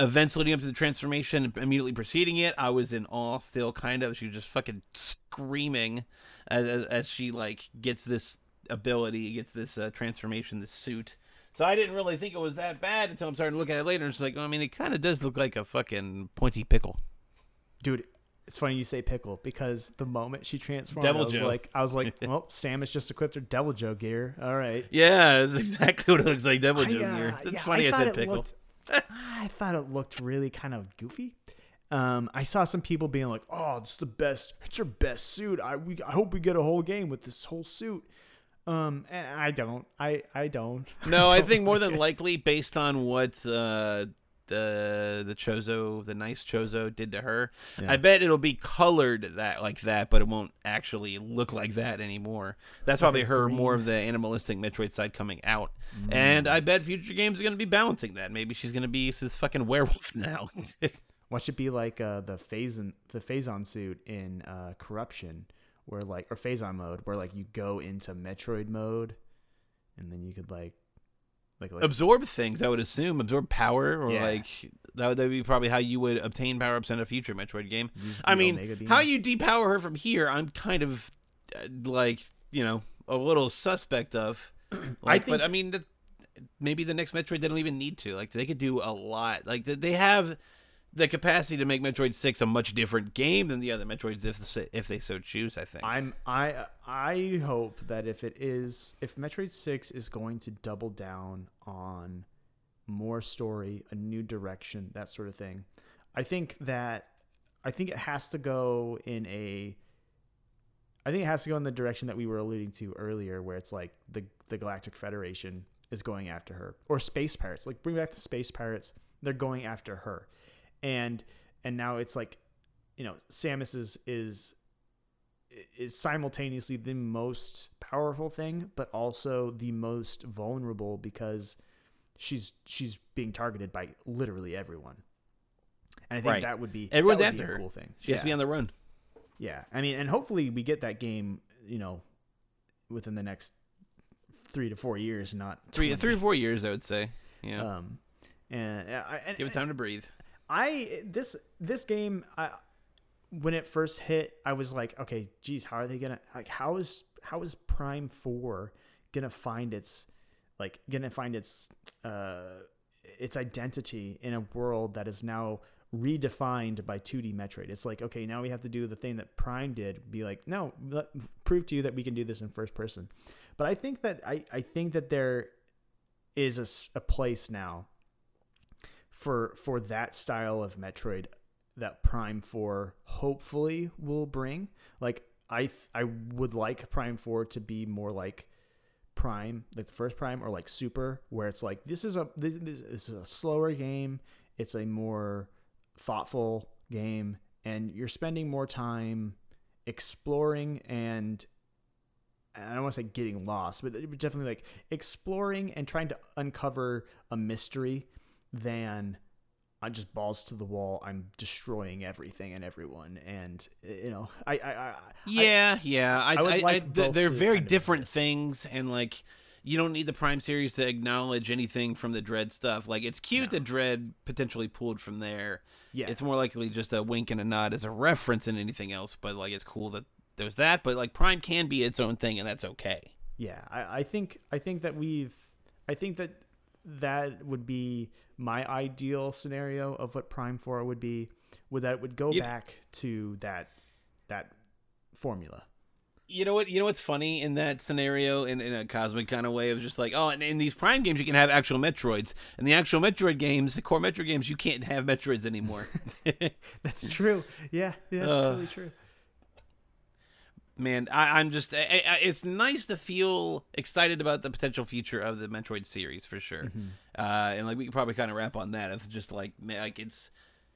Events leading up to the transformation, immediately preceding it, I was in awe still, kind of. She was just fucking screaming as as, as she, like, gets this ability, gets this uh, transformation, this suit. So I didn't really think it was that bad until I'm starting to look at it later. And it's like, well, I mean, it kind of does look like a fucking pointy pickle. Dude, it's funny you say pickle, because the moment she transformed, Devil I, was like, I was like, well, Samus just equipped her Devil Joe gear. All right. Yeah, that's exactly what it looks like, Devil I, Joe uh, gear. It's yeah, funny I, I said pickle. Looked- I thought it looked really kind of goofy. Um, I saw some people being like, "Oh, it's the best! It's her best suit. I we, I hope we get a whole game with this whole suit." Um, and I don't. I I don't. No, I, don't I think more than it. likely, based on what uh, the the Chozo, the nice Chozo, did to her, yeah. I bet it'll be colored that like that, but it won't actually look like that anymore. That's probably like her green. More of the animalistic Metroid side coming out. And I bet future games are going to be balancing that. Maybe she's going to be this fucking werewolf now. Watch it be like uh, the Phazon, the Phazon suit in uh, Corruption, where like or Phazon mode, where like you go into Metroid mode, and then you could like, like, like absorb things. I would assume absorb power, or yeah. like that would, that would be probably how you would obtain power ups in a future Metroid game. I mean, how you depower her from here, I'm kind of uh, like you know a little suspect of. Like, I think, but I mean, that, maybe the next Metroid they don't even need to. Like, they could do a lot. Like, they have the capacity to make Metroid six a much different game than the other Metroids if if they so choose, I think. I'm I I hope that if it is if Metroid six is going to double down on more story, a new direction, that sort of thing, I think that I think it has to go in a I think it has to go in the direction that we were alluding to earlier, where it's like the the Galactic Federation is going after her, or space pirates. Like, bring back the space pirates. They're going after her. And and now it's like, you know, Samus is is is simultaneously the most powerful thing, but also the most vulnerable, because she's she's being targeted by literally everyone. And I think right. that would be, Everyone's that would after be a her. cool thing. She yeah. has to be on the run. Yeah. I mean, and hopefully we get that game, you know, within the next three to four years, not three three to four years, I would say. Yeah. Um and, and give it time to breathe. I this this game, I, when it first hit, I was like, okay, geez, how are they gonna like how is how is Prime four gonna find its like gonna find its uh its identity in a world that is now redefined by two D Metroid? It's like, okay, now we have to do the thing that Prime did, be like, no, let, prove to you that we can do this in first person. But I think that I I think that there is a, a place now for for that style of Metroid that Prime four hopefully will bring. Like, I I would like Prime four to be more like Prime, like the first Prime, or like Super, where it's like, this is a this, this is a slower game, it's a more thoughtful game, and you're spending more time exploring and I don't want to say getting lost, but definitely like exploring and trying to uncover a mystery, than I'm just balls to the wall, I'm destroying everything and everyone. And, you know, I... I, I yeah, I, yeah. I, I, I, like I th- They're very different things, and, like, you don't need the Prime series to acknowledge anything from the Dread stuff. Like, it's cute no. that Dread potentially pulled from there. Yeah. It's more likely just a wink and a nod as a reference than anything else, but, like, it's cool that there's that. But, like, Prime can be its own thing, and that's okay. Yeah, I, I think I think that we've... I think that... that would be my ideal scenario of what Prime four would be, with that it would go you, back to that that formula. You know what? You know what's funny in that scenario, in, in a cosmic kind of way, of just like, oh, and in these Prime games you can have actual Metroids, and the actual Metroid games, the core Metroid games, you can't have Metroids anymore. That's true. Yeah, yeah that's uh, totally true. Man, I, I'm just... I, I, it's nice to feel excited about the potential future of the Metroid series, for sure. Mm-hmm. Uh, and, like, we could probably kind of wrap on that. It's just, like, like it's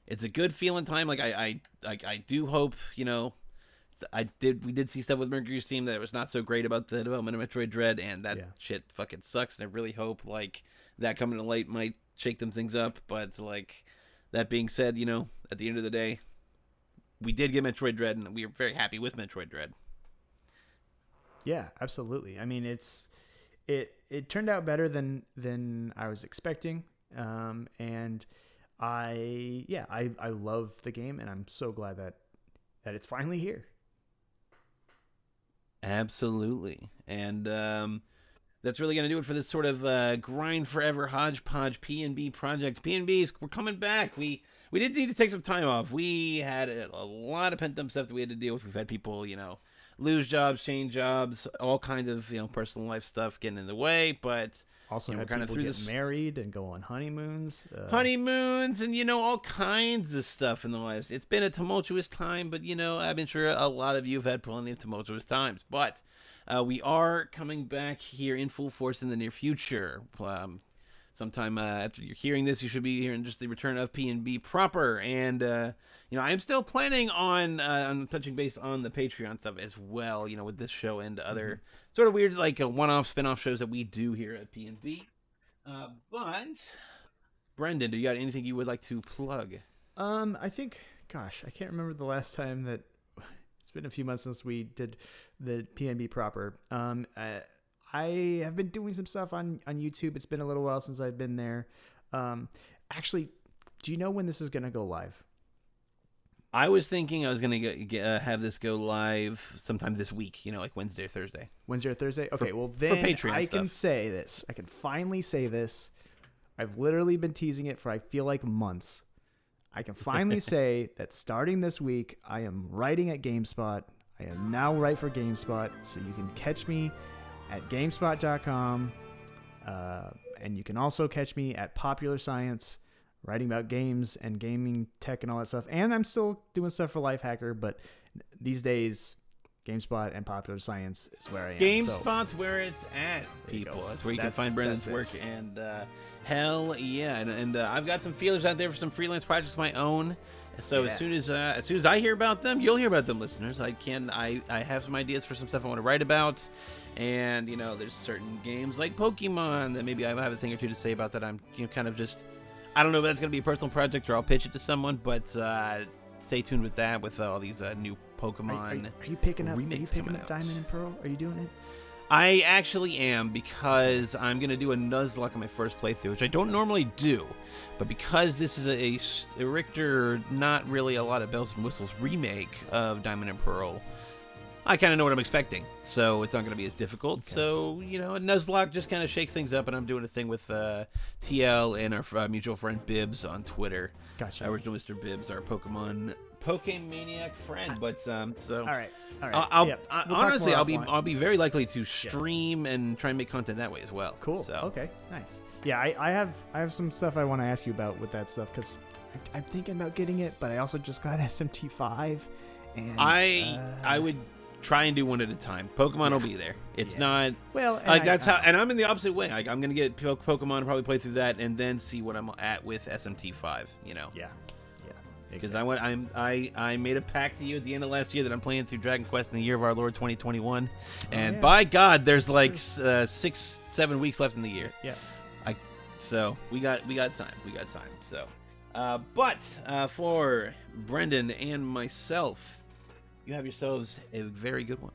it's a good feeling time. Like, I, I like I do hope, you know... I did. We did see stuff with Mercury Steam that was not so great about the development of Metroid Dread, and that yeah. shit fucking sucks. And I really hope, like, that coming to light might shake them things up. But, like, that being said, you know, at the end of the day, we did get Metroid Dread, and we are very happy with Metroid Dread. Yeah, absolutely. I mean, it's it it turned out better than than I was expecting, um, and I yeah I, I love the game, and I'm so glad that that it's finally here. Absolutely, and um, that's really gonna do it for this sort of uh, grind forever hodgepodge P N B project. P N Bs, we're coming back. We we did need to take some time off. We had a, a lot of pent up stuff that we had to deal with. We've had people, you know, lose jobs, change jobs, all kinds of, you know, personal life stuff getting in the way, but also, you know, we're kind of through this, married and go on honeymoons, uh... honeymoons, and, you know, all kinds of stuff in the last. It's been a tumultuous time, but, you know, I've been sure a lot of you have had plenty of tumultuous times. But uh, we are coming back here in full force in the near future. Um, sometime uh, after you're hearing this, you should be hearing just the return of P N B proper, and uh you know, I'm still planning on uh on touching base on the Patreon stuff as well, you know, with this show and other mm-hmm. sort of weird, like, uh, one-off spin-off shows that we do here at P N B. Uh but Brendan, do you got anything you would like to plug? um I think, gosh, I can't remember the last time that it's been a few months since we did the P N B proper. um I, I have been doing some stuff on, on YouTube. It's been a little while since I've been there. Um, actually, do you know when this is going to go live? I was thinking I was going to uh, have this go live sometime this week, you know, like Wednesday or Thursday. Wednesday or Thursday? Okay, for, well, then I stuff. can say this. I can finally say this. I've literally been teasing it for, I feel like, months. I can finally say that starting this week, I am writing at GameSpot. I am now right for GameSpot, so you can catch me at GameSpot dot com, uh, and you can also catch me at Popular Science, writing about games and gaming tech and all that stuff. And I'm still doing stuff for Lifehacker, but these days, GameSpot and Popular Science is where I am. GameSpot's so, where it's at, people. That's where you that's, can find Brendan's work. It. And uh, hell yeah. And, and uh, I've got some feelers out there for some freelance projects of my own. So yeah. as soon as uh, as soon as I hear about them, you'll hear about them, listeners. I can I, I have some ideas for some stuff I want to write about, and you know, there's certain games like Pokemon that maybe I have a thing or two to say about that. I'm you know kind of just I don't know if that's going to be a personal project or I'll pitch it to someone, but uh, stay tuned with that with uh, all these uh, new Pokemon. Are, are, are you picking up? Are you picking up Diamond and Pearl? Are you doing it? I actually am, because I'm going to do a Nuzlocke on my first playthrough, which I don't normally do, but because this is a, a, a Richter, not really a lot of bells and whistles remake of Diamond and Pearl, I kind of know what I'm expecting, so it's not going to be as difficult. Okay. So, you know, a Nuzlocke just kind of shakes things up, and I'm doing a thing with uh, T L and our uh, mutual friend Bibbs on Twitter. Gotcha. Our original Mister Bibbs, our Pokemon... Pokemaniac friend, but um, so all right, all right. I'll, yep. I'll, we'll honestly, I'll be I'll be very likely to stream yeah. and try and make content that way as well. Cool. So. Okay. Nice. Yeah, I, I have I have some stuff I want to ask you about with that stuff, because I'm thinking about getting it, but I also just got S M T five, and I uh, I would try and do one at a time. Pokemon yeah. will be there. It's yeah. not well like I, that's I, how, and I'm in the opposite way. Like, I'm gonna get Pokemon and probably play through that, and then see what I'm at with S M T five. You know. Yeah. Because exactly. I went, I'm, I, I made a pact to you at the end of last year that I'm playing through Dragon Quest in the year of our Lord twenty twenty-one, oh, and yeah. by God, there's like uh, six, seven weeks left in the year. Yeah, I. So we got, we got time, we got time. So, uh, but uh, for Brendan and myself, you have yourselves a very good one.